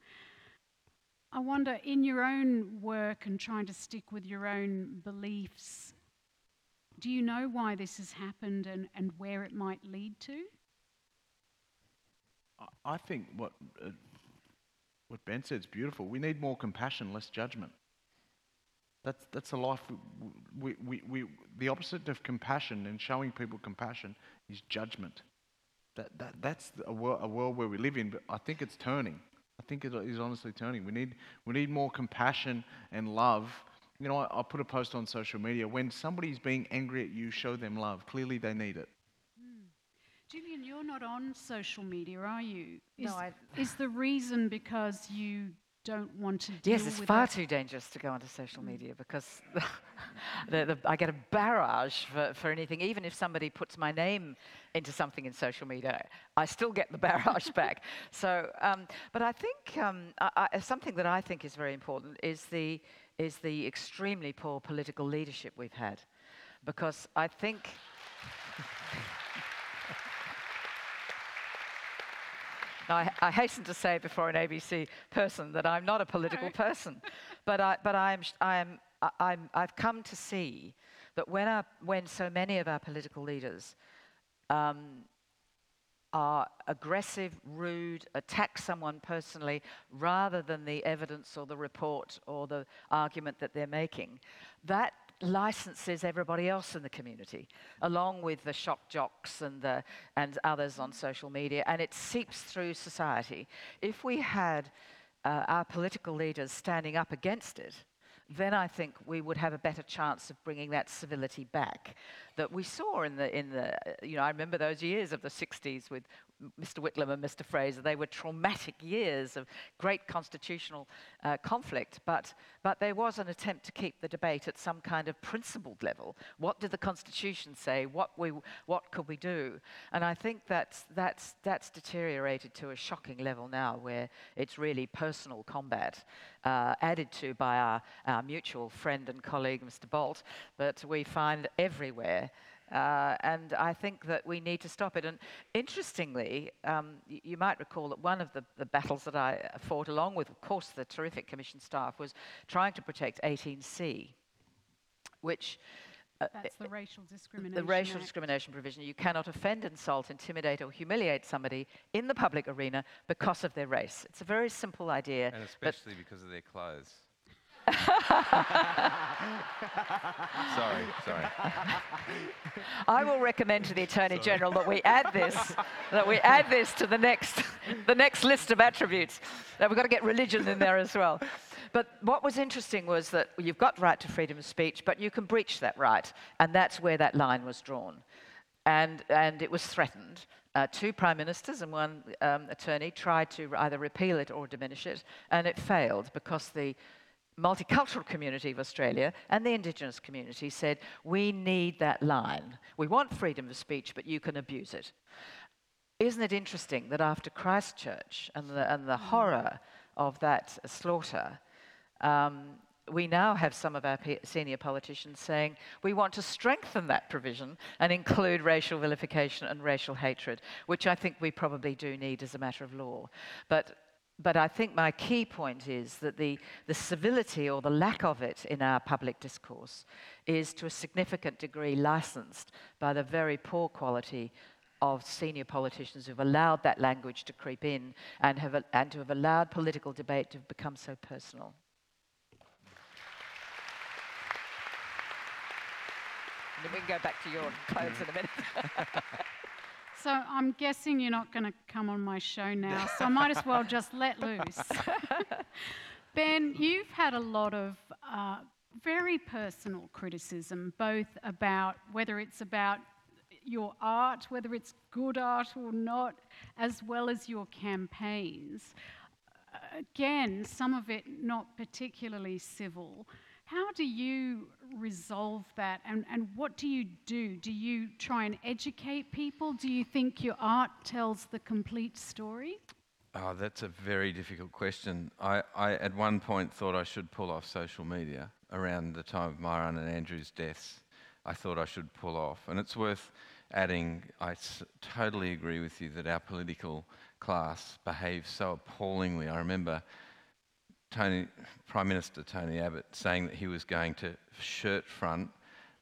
I wonder, in your own work and trying to stick with your own beliefs, do you know why this has happened and where it might lead to? I think what Ben said is beautiful. We need more compassion, less judgment. That's a life. The opposite of compassion and showing people compassion is judgment. That's a world where we live in. But I think it's turning. I think it is honestly turning. We need more compassion and love. You know, I put a post on social media. When somebody's being angry at you, show them love. Clearly they need it. Mm. Gillian, you're not on social media, are you? Is the reason because you don't want to deal with it? Yes, it's far too dangerous to go onto social media because I get a barrage for anything. Even if somebody puts my name into something in social media, I still get the barrage back. So, but I think something that I think is very important is the extremely poor political leadership we've had. Because I think... I hasten to say before an ABC person that I'm not a political person. But I've come to see that when so many of our political leaders are aggressive, rude, attack someone personally, rather than the evidence or the report or the argument that they're making, that licenses everybody else in the community, along with the shock jocks and others on social media, and it seeps through society. If we had our political leaders standing up against it, then I think we would have a better chance of bringing that civility back that we saw in the I remember those years of the 60s with Mr. Whitlam and Mr. Fraser. They were traumatic years of great constitutional conflict, but there was an attempt to keep the debate at some kind of principled level. What did the Constitution say? What could we do? And I think that's deteriorated to a shocking level now, where it's really personal combat added to by our mutual friend and colleague, Mr. Bolt, that we find everywhere. And I think that we need to stop it. And interestingly, you might recall that one of the battles that I fought, along with, of course, the terrific Commission staff, was trying to protect 18C, which... That's the Racial Discrimination Act. The Racial Discrimination provision. You cannot offend, insult, intimidate, or humiliate somebody in the public arena because of their race. It's a very simple idea. And especially because of their clothes. Sorry. I will recommend to the Attorney General that we add this, to the next list of attributes. Now we've got to get religion in there as well. But what was interesting was that you've got right to freedom of speech, but you can breach that right, and that's where that line was drawn. And it was threatened. Two prime ministers and one attorney tried to either repeal it or diminish it, and it failed because the multicultural community of Australia and the Indigenous community said, we need that line. We want freedom of speech, but you can abuse it. Isn't it interesting that after Christchurch and the horror of that slaughter, we now have some of our senior politicians saying, we want to strengthen that provision and include racial vilification and racial hatred, which I think we probably do need as a matter of law. But I think my key point is that the civility or the lack of it in our public discourse is to a significant degree licensed by the very poor quality of senior politicians who've allowed that language to creep in and to have allowed political debate to become so personal. And we can go back to your clothes in a minute. So I'm guessing you're not going to come on my show now, so I might as well just let loose. Ben, you've had a lot of very personal criticism, both about whether it's about your art, whether it's good art or not, as well as your campaigns. Again, some of it not particularly civil. How do you resolve that, and what do you do? Do you try and educate people? Do you think your art tells the complete story? Oh, that's a very difficult question. I at one point thought I should pull off social media around the time of Myuran and Andrew's deaths. I thought I should pull off. And it's worth adding, I totally agree with you that our political class behaves so appallingly. I remember Prime Minister Tony Abbott saying that he was going to shirt front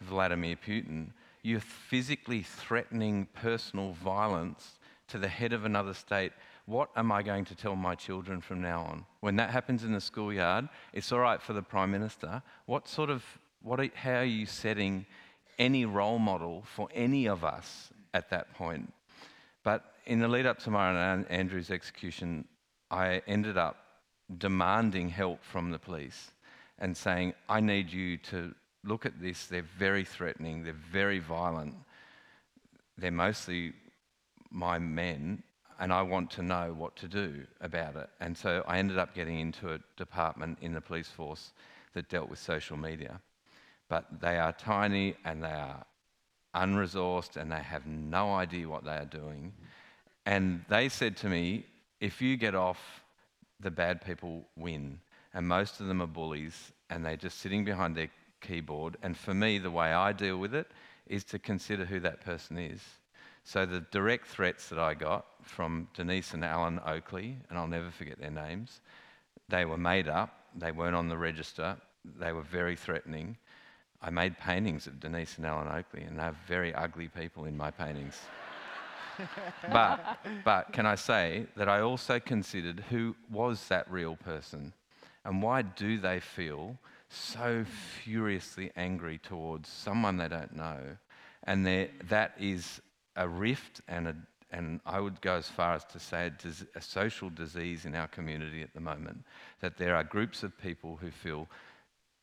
Vladimir Putin. You're physically threatening personal violence to the head of another state. What am I going to tell my children from now on? When that happens in the schoolyard, it's all right for the Prime Minister. How are you setting any role model for any of us at that point? But in the lead up to Myuran Andrew's execution, I ended up demanding help from the police and saying, I need you to look at this. They're very threatening. They're very violent. They're mostly my men, and I want to know what to do about it. And so I ended up getting into a department in the police force that dealt with social media. But they are tiny, and they are unresourced, and they have no idea what they are doing. And they said to me, if you get off, the bad people win, and most of them are bullies, and they're just sitting behind their keyboard. And for me, the way I deal with it is to consider who that person is. So the direct threats that I got from Denise and Alan Oakley, and I'll never forget their names, they were made up, they weren't on the register, they were very threatening. I made paintings of Denise and Alan Oakley, and they're very ugly people in my paintings. But can I say that I also considered who was that real person, and why do they feel so furiously angry towards someone they don't know? And that is a rift and I would go as far as to say a social disease in our community at the moment, that there are groups of people who feel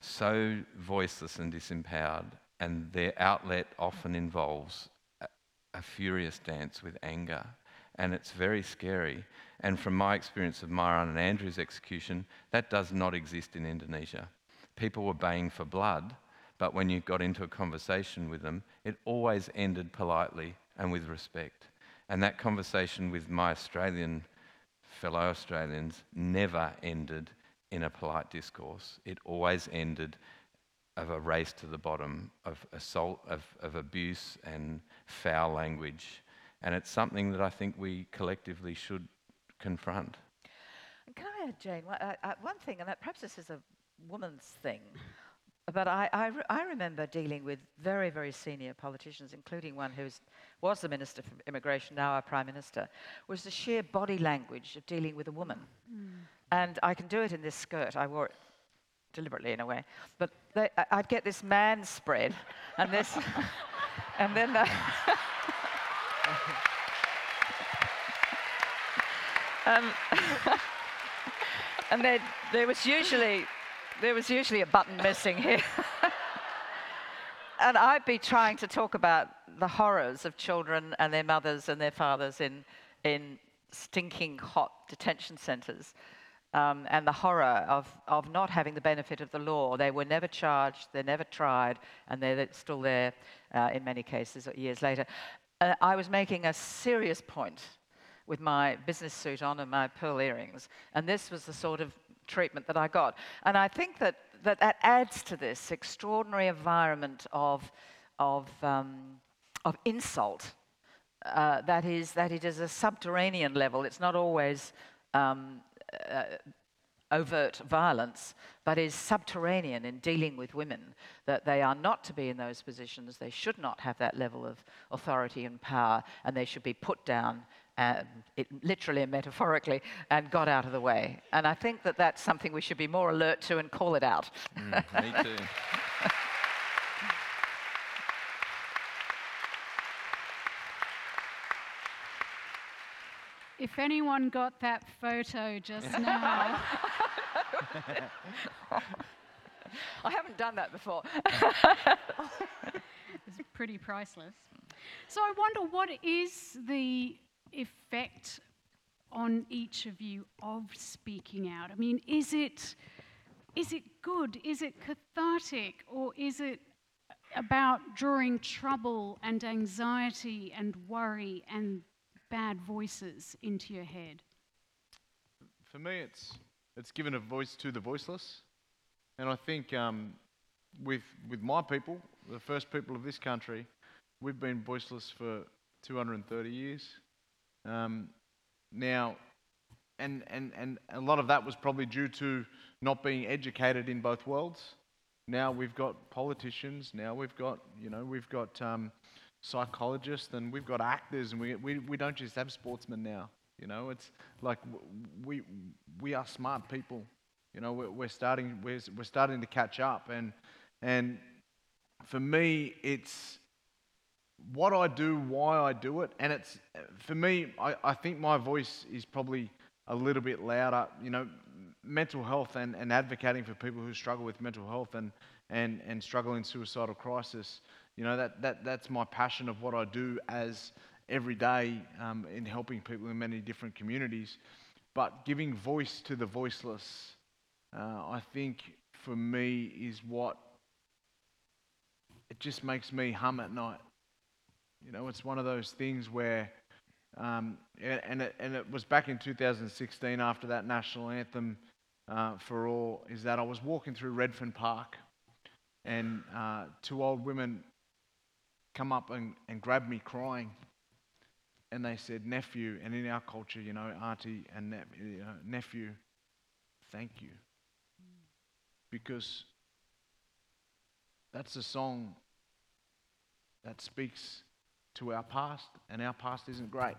so voiceless and disempowered, and their outlet often involves a furious dance with anger, and it's very scary. And from my experience of Myuran and Andrew's execution, that does not exist in Indonesia. People were baying for blood, but when you got into a conversation with them, it always ended politely and with respect. And that conversation with my fellow Australians never ended in a polite discourse. It always ended of a race to the bottom, of assault, of abuse and foul language. And it's something that I think we collectively should confront. Can I add, Jane, one thing, and perhaps this is a woman's thing, but I remember dealing with very, very senior politicians, including one who was the Minister for Immigration, now our Prime Minister, was the sheer body language of dealing with a woman. Mm. And I can do it in this skirt. I wore it deliberately in a way, but I'd get this man spread and this, and then And then there was usually a button missing here. And I'd be trying to talk about the horrors of children and their mothers and their fathers in stinking hot detention centres, and the horror of not having the benefit of the law. They were never charged, they're never tried, and they're still there in many cases years later. I was making a serious point with my business suit on and my pearl earrings, and this was the sort of treatment that I got. And I think that adds to this extraordinary environment of insult that it is a subterranean level. It's not always overt violence, but is subterranean in dealing with women, that they are not to be in those positions, they should not have that level of authority and power, and they should be put down, literally and metaphorically, and got out of the way. And I think that that's something we should be more alert to and call it out. Me too. If anyone got that photo just now. I haven't done that before. It's pretty priceless. So I wonder, what is the effect on each of you of speaking out? I mean, is it good? Is it cathartic? Or is it about drawing trouble and anxiety and worry and bad voices into your head? For me, it's given a voice to the voiceless, and I think with my people, the first people of this country, we've been voiceless for 230 years now, and a lot of that was probably due to not being educated in both worlds. Now we've got politicians. Now we've got psychologists, and we've got actors, and we don't just have sportsmen now. You know, it's like we are smart people. You know, we're starting to catch up, and for me, it's what I do, why I do it, and it's for me. I think my voice is probably a little bit louder. You know, mental health and advocating for people who struggle with mental health and struggle in suicidal crisis. You know, that's my passion of what I do as every day in helping people in many different communities. But giving voice to the voiceless, I think for me is what, it just makes me hum at night. You know, it's one of those things where, and it was back in 2016 after that national anthem for all, is that I was walking through Redfern Park and two old women come up and grabbed me crying, and they said, nephew, and in our culture, you know, auntie and nephew, thank you. Because that's a song that speaks to our past, and our past isn't great.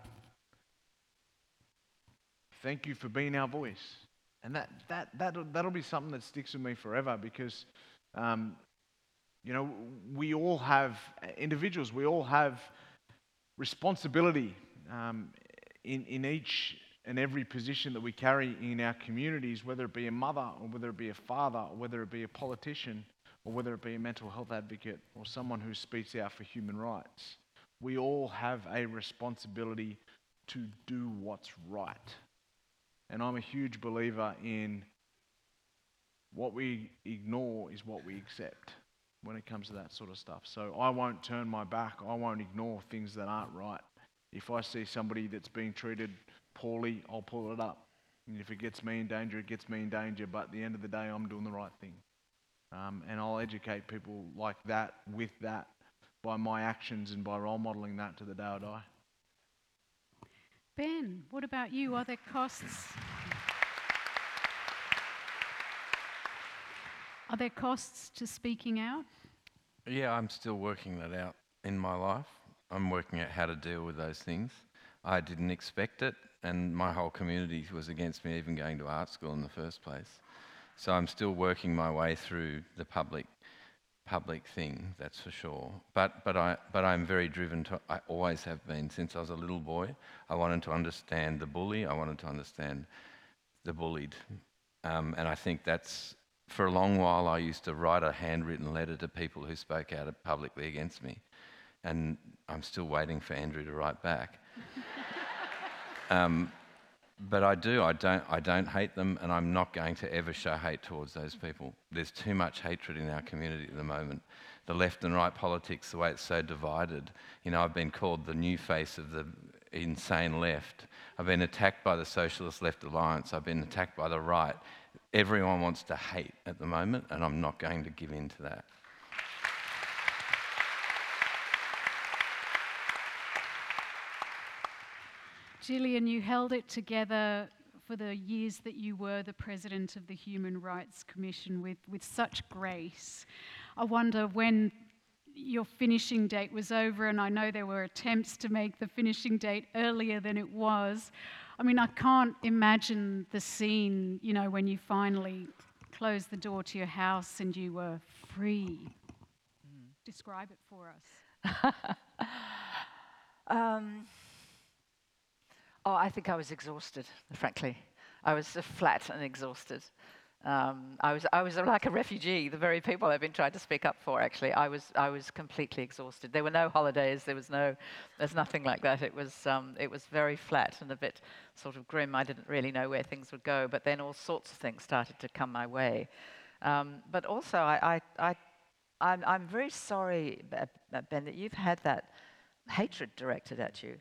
Thank you for being our voice. And that'll be something that sticks with me forever, because you know, we all have responsibility in each and every position that we carry in our communities, whether it be a mother, or whether it be a father, or whether it be a politician, or whether it be a mental health advocate, or someone who speaks out for human rights. We all have a responsibility to do what's right. And I'm a huge believer in what we ignore is what we accept when it comes to that sort of stuff. So I won't turn my back, I won't ignore things that aren't right. If I see somebody that's being treated poorly, I'll pull it up. And if it gets me in danger, it gets me in danger, but at the end of the day, I'm doing the right thing. And I'll educate people like that, with that, by my actions and by role modelling that to the day I die. Ben, what about you? Are there costs? Are there costs to speaking out? Yeah, I'm still working that out in my life. I'm working out how to deal with those things. I didn't expect it, and my whole community was against me even going to art school in the first place. So I'm still working my way through the public thing, that's for sure. But I'm very driven to, I always have been, since I was a little boy. I wanted to understand the bully, I wanted to understand the bullied. And I think that's, for a long while I used to write a handwritten letter to people who spoke out publicly against me, and I'm still waiting for Andrew to write back. But I don't hate them, and I'm not going to ever show hate towards those people. There's too much hatred in our community at the moment. The left and right politics, the way it's so divided. You know, I've been called the new face of the insane left. I've been attacked by the Socialist Left Alliance. I've been attacked by the right. Everyone wants to hate at the moment, and I'm not going to give in to that. Gillian, you held it together for the years that you were the president of the Human Rights Commission with such grace. I wonder when your finishing date was over, and I know there were attempts to make the finishing date earlier than it was. I mean, I can't imagine the scene, you know, when you finally closed the door to your house and you were free. Describe it for us. Oh, I think I was exhausted, frankly. I was flat and exhausted. I was like a refugee, the very people I've been trying to speak up for, actually. I was completely exhausted. There were no holidays, there's nothing like that. It was very flat and a bit sort of grim. I didn't really know where things would go, but then all sorts of things started to come my way. But also, I'm very sorry, Ben, that you've had that hatred directed at you.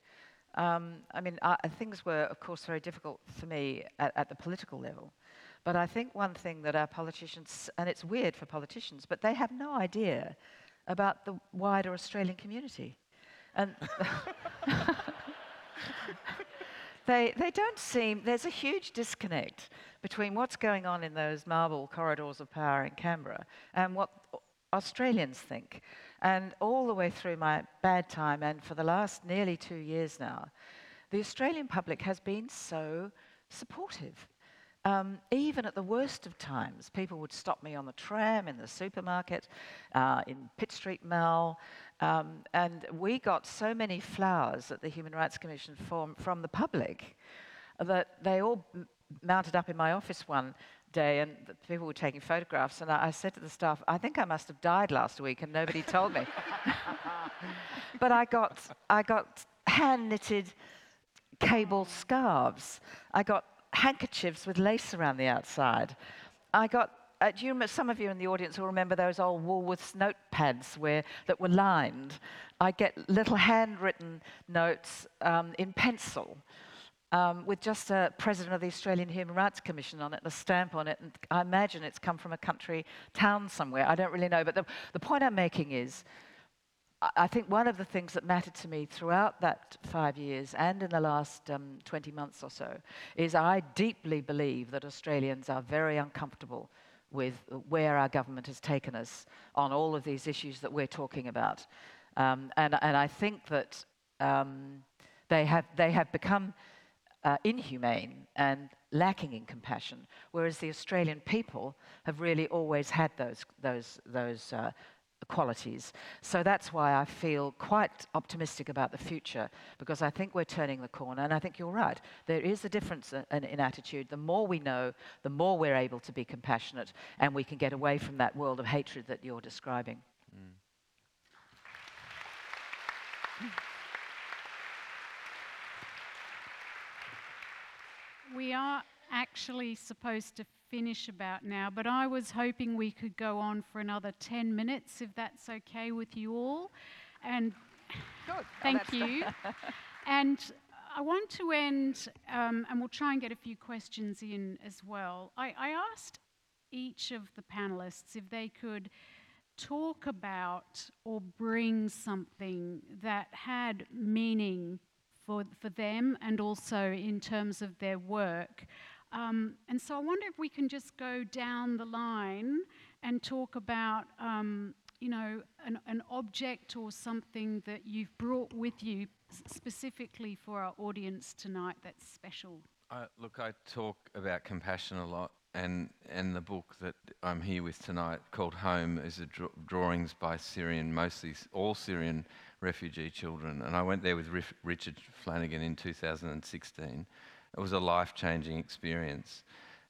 I mean, things were, of course, very difficult for me at the political level. But I think one thing that our politicians, and it's weird for politicians, but they have no idea about the wider Australian community. And they don't seem, there's a huge disconnect between what's going on in those marble corridors of power in Canberra and what Australians think. And all the way through my bad time, and for the last nearly 2 years now, the Australian public has been so supportive. Even at the worst of times, people would stop me on the tram, in the supermarket, in Pitt Street Mall, and we got so many flowers at the Human Rights Commission from the public that they all mounted up in my office one day, and the people were taking photographs, and I said to the staff, I think I must have died last week and nobody told me. But I got hand-knitted cable scarves. I got handkerchiefs with lace around the outside. I got, do you remember, some of you in the audience will remember those old Woolworths notepads that were lined. I get little handwritten notes in pencil. With just a president of the Australian Human Rights Commission on it, and a stamp on it, and I imagine it's come from a country town somewhere. I don't really know, but the point I'm making is, I think one of the things that mattered to me throughout that 5 years, and in the last 20 months or so, is I deeply believe that Australians are very uncomfortable with where our government has taken us on all of these issues that we're talking about. And I think that they have become inhumane and lacking in compassion, whereas the Australian people have really always had those qualities. So that's why I feel quite optimistic about the future, because I think we're turning the corner, and I think you're right. There is a difference in attitude. The more we know, the more we're able to be compassionate, and we can get away from that world of hatred that you're describing. We are actually supposed to finish about now, but I was hoping we could go on for another 10 minutes, if that's okay with you all. And good. Thank you. And I want to end, and we'll try and get a few questions in as well. I asked each of the panelists if they could talk about or bring something that had meaning for them, and also in terms of their work. And so I wonder if we can just go down the line and talk about, you know, an object or something that you've brought with you specifically for our audience tonight that's special. Look, I talk about compassion a lot, and the book that I'm here with tonight called Home is drawings by Syrian, mostly all Syrian refugee children, and I went there with Richard Flanagan in 2016. It was a life-changing experience,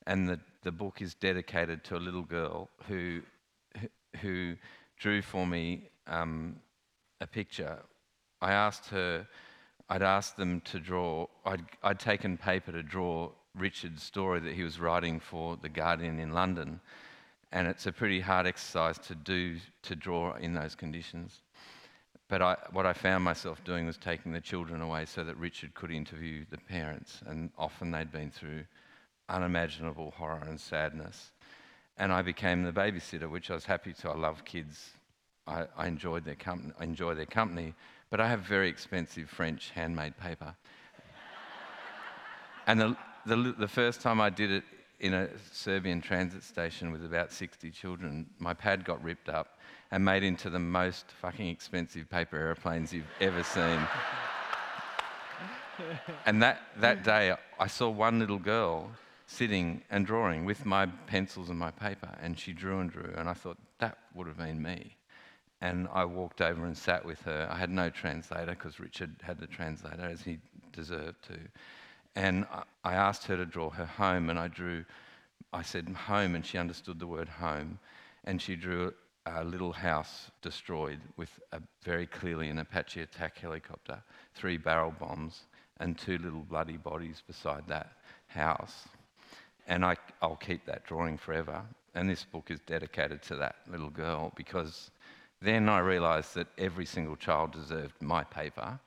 and the book is dedicated to a little girl who drew for me a picture. I'd taken paper to draw Richard's story that he was writing for The Guardian in London, and it's a pretty hard exercise to draw in those conditions. But what I found myself doing was taking the children away so that Richard could interview the parents, and often they'd been through unimaginable horror and sadness. And I became the babysitter, which I was happy to. I love kids. I enjoy their company, but I have very expensive French handmade paper. And the first time I did it in a Serbian transit station with about 60 children, my pad got ripped up and made into the most fucking expensive paper airplanes you've ever seen. And that day, I saw one little girl sitting and drawing with my pencils and my paper, and she drew and drew, and I thought, that would have been me. And I walked over and sat with her. I had no translator, because Richard had the translator, as he deserved to. And I asked her to draw her home, and I said home, and she understood the word home, and she drew a little house destroyed with very clearly an Apache attack helicopter, 3 barrel bombs, and 2 little bloody bodies beside that house. And I'll keep that drawing forever. And this book is dedicated to that little girl, because then I realised that every single child deserved my paper.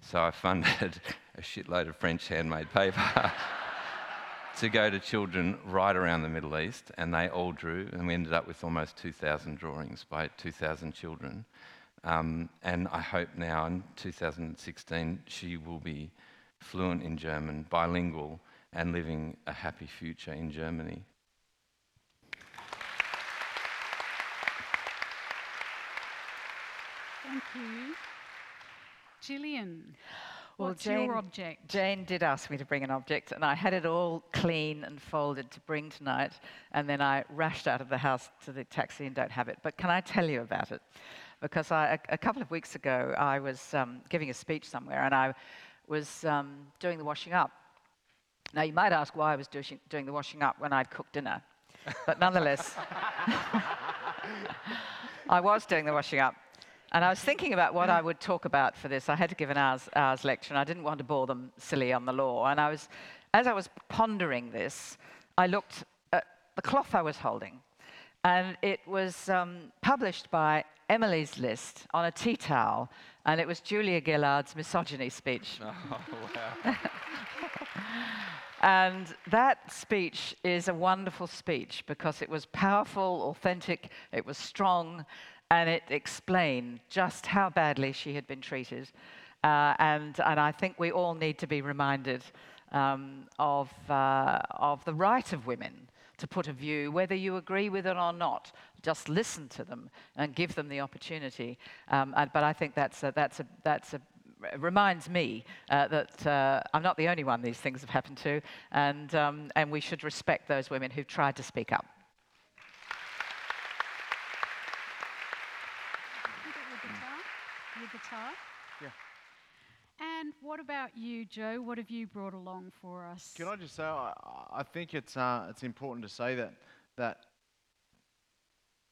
So I funded a shitload of French handmade paper to go to children right around the Middle East, and they all drew, and we ended up with almost 2,000 drawings by 2,000 children. And I hope now in 2016 she will be fluent in German, bilingual, and living a happy future in Germany. Thank you. Gillian, what's your object? Jane did ask me to bring an object, and I had it all clean and folded to bring tonight, and then I rushed out of the house to the taxi and don't have it. But can I tell you about it? Because a couple of weeks ago, I was giving a speech somewhere, and I was doing the washing up. Now, you might ask why I was doing the washing up when I'd cooked dinner. But nonetheless, I was doing the washing up. And I was thinking about what I would talk about for this. I had to give an hour's lecture, and I didn't want to bore them silly on the law. And as I was pondering this, I looked at the cloth I was holding. And it was published by Emily's List on a tea towel, and it was Julia Gillard's misogyny speech. Oh, wow. And that speech is a wonderful speech because it was powerful, authentic, it was strong, and it explained just how badly she had been treated. And I think we all need to be reminded of the right of women to put a view, whether you agree with it or not. Just listen to them and give them the opportunity. But I think reminds me that I'm not the only one these things have happened to, and we should respect those women who've tried to speak up. Your guitar? Yeah. And what about you, Joe? What have you brought along for us? Can I just say, I think it's important to say that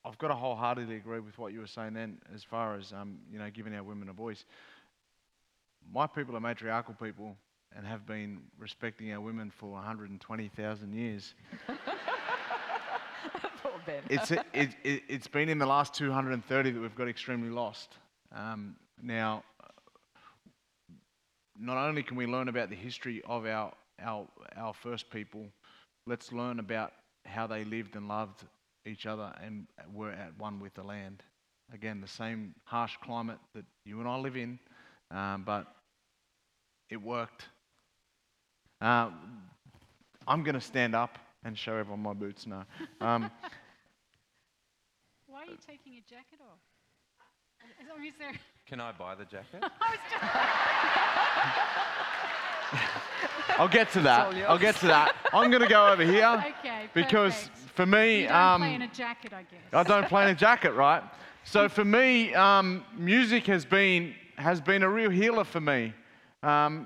I've got to wholeheartedly agree with what you were saying then, as far as giving our women a voice. My people are matriarchal people and have been respecting our women for 120,000 years. Poor Ben. It's been in the last 230 that we've got extremely lost. Now, not only can we learn about the history of our first people, let's learn about how they lived and loved each other and were at one with the land. Again, the same harsh climate that you and I live in, but it worked. I'm going to stand up and show everyone my boots now. Why are you taking your jacket off? Can I buy the jacket? I'll get to that. I'm going to go over here. Okay, because perfect. For me... You don't play in a jacket, I guess. I don't play in a jacket, right? So for me, music has been a real healer for me. And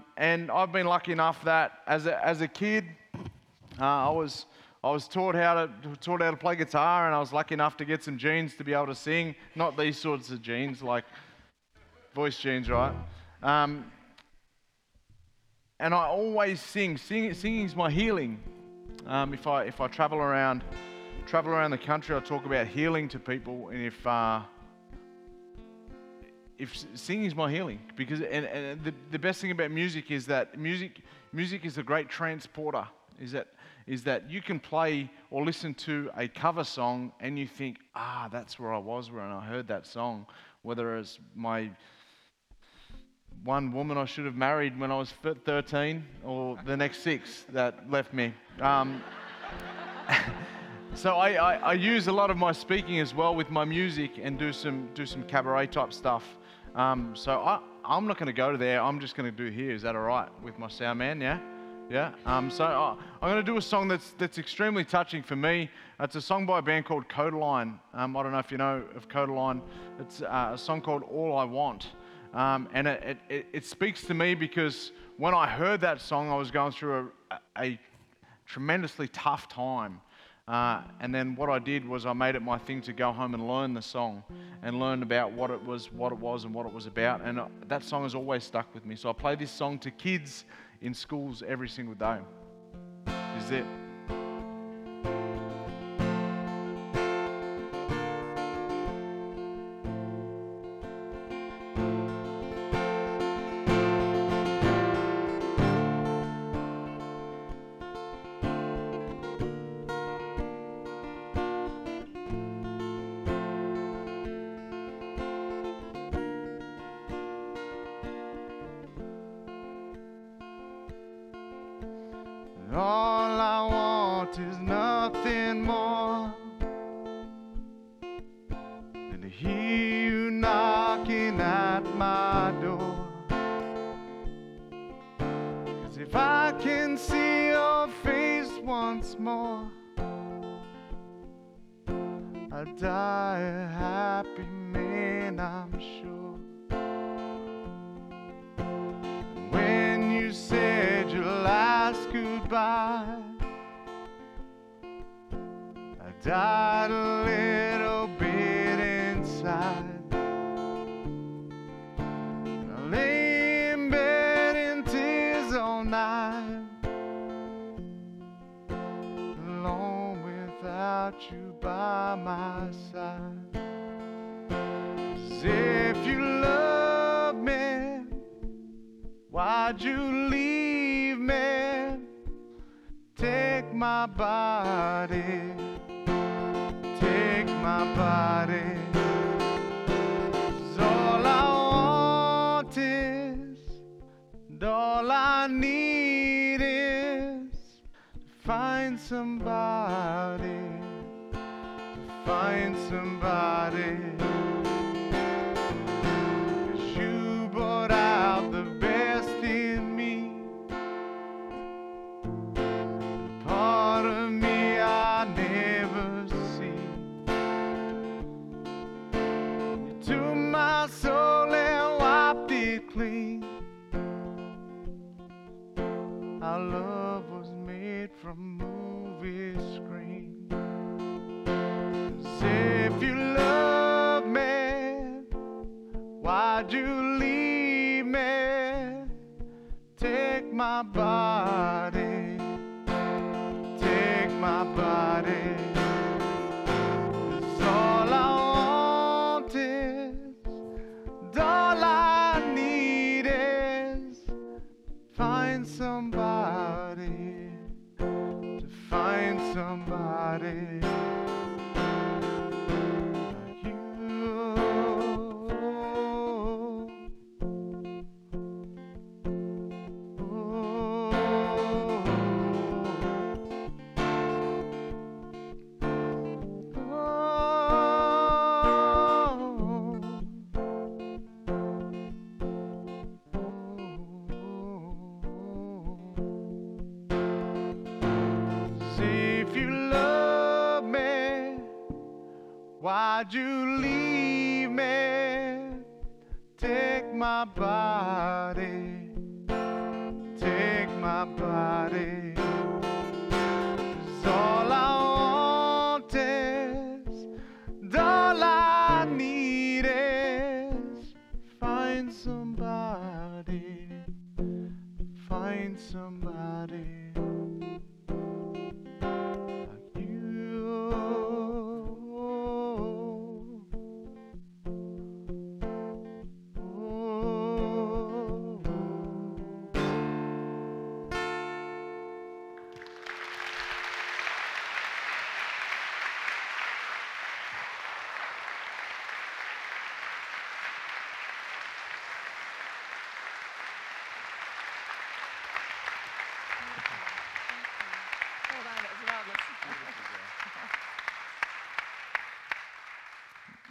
I've been lucky enough that as a kid, I was I was taught how to play guitar, and I was lucky enough to get some jeans to be able to sing. Not these sorts of jeans, like voice jeans, right? And I always sing. Singing's my healing. If I travel around the country, I talk about healing to people, and if singing's my healing, because and the best thing about music is that music is a great transporter. Is that you can play or listen to a cover song and you think, that's where I was when I heard that song. Whether it's my one woman I should have married when I was 13 or the next six that left me. So I use a lot of my speaking as well with my music and do some cabaret type stuff. So I'm not going to go there. I'm just going to do here. Is that all right with my sound man? Yeah? Yeah. So I'm going to do a song that's extremely touching for me. It's a song by a band called Codaline. I don't know if you know of Codaline. It's a song called All I Want. And it speaks to me because when I heard that song, I was going through a tremendously tough time. And then what I did was I made it my thing to go home and learn the song and learn about what it was and what it was about. And that song has always stuck with me. So I play this song to kids in schools every single day. This is it. Why'd you leave me? Take my body, take my body. It's all I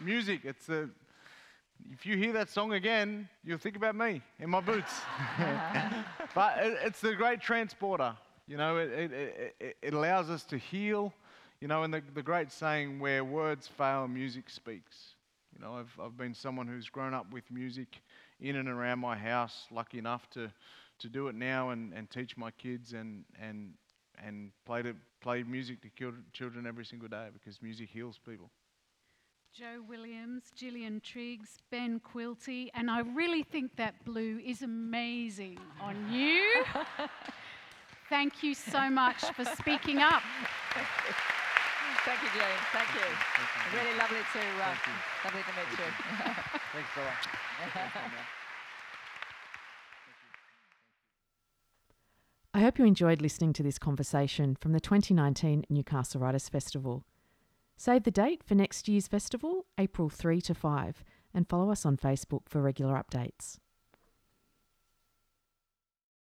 music. It's a, if you hear that song again, you'll think about me in my boots. But it's the great transporter. You know, it allows us to heal. You know, and the great saying, where words fail, music speaks. You know, I've been someone who's grown up with music in and around my house, lucky enough to do it now and teach my kids and play music to children every single day, because music heals people. Joe Williams, Gillian Triggs, Ben Quilty, and I really think that blue is amazing on you. Thank you so much for speaking up. Thank you, Jane. Thank you. Thank you. Really lovely to meet you. Thanks so much. I hope you enjoyed listening to this conversation from the 2019 Newcastle Writers Festival. Save the date for next year's festival, April 3 to 5, and follow us on Facebook for regular updates.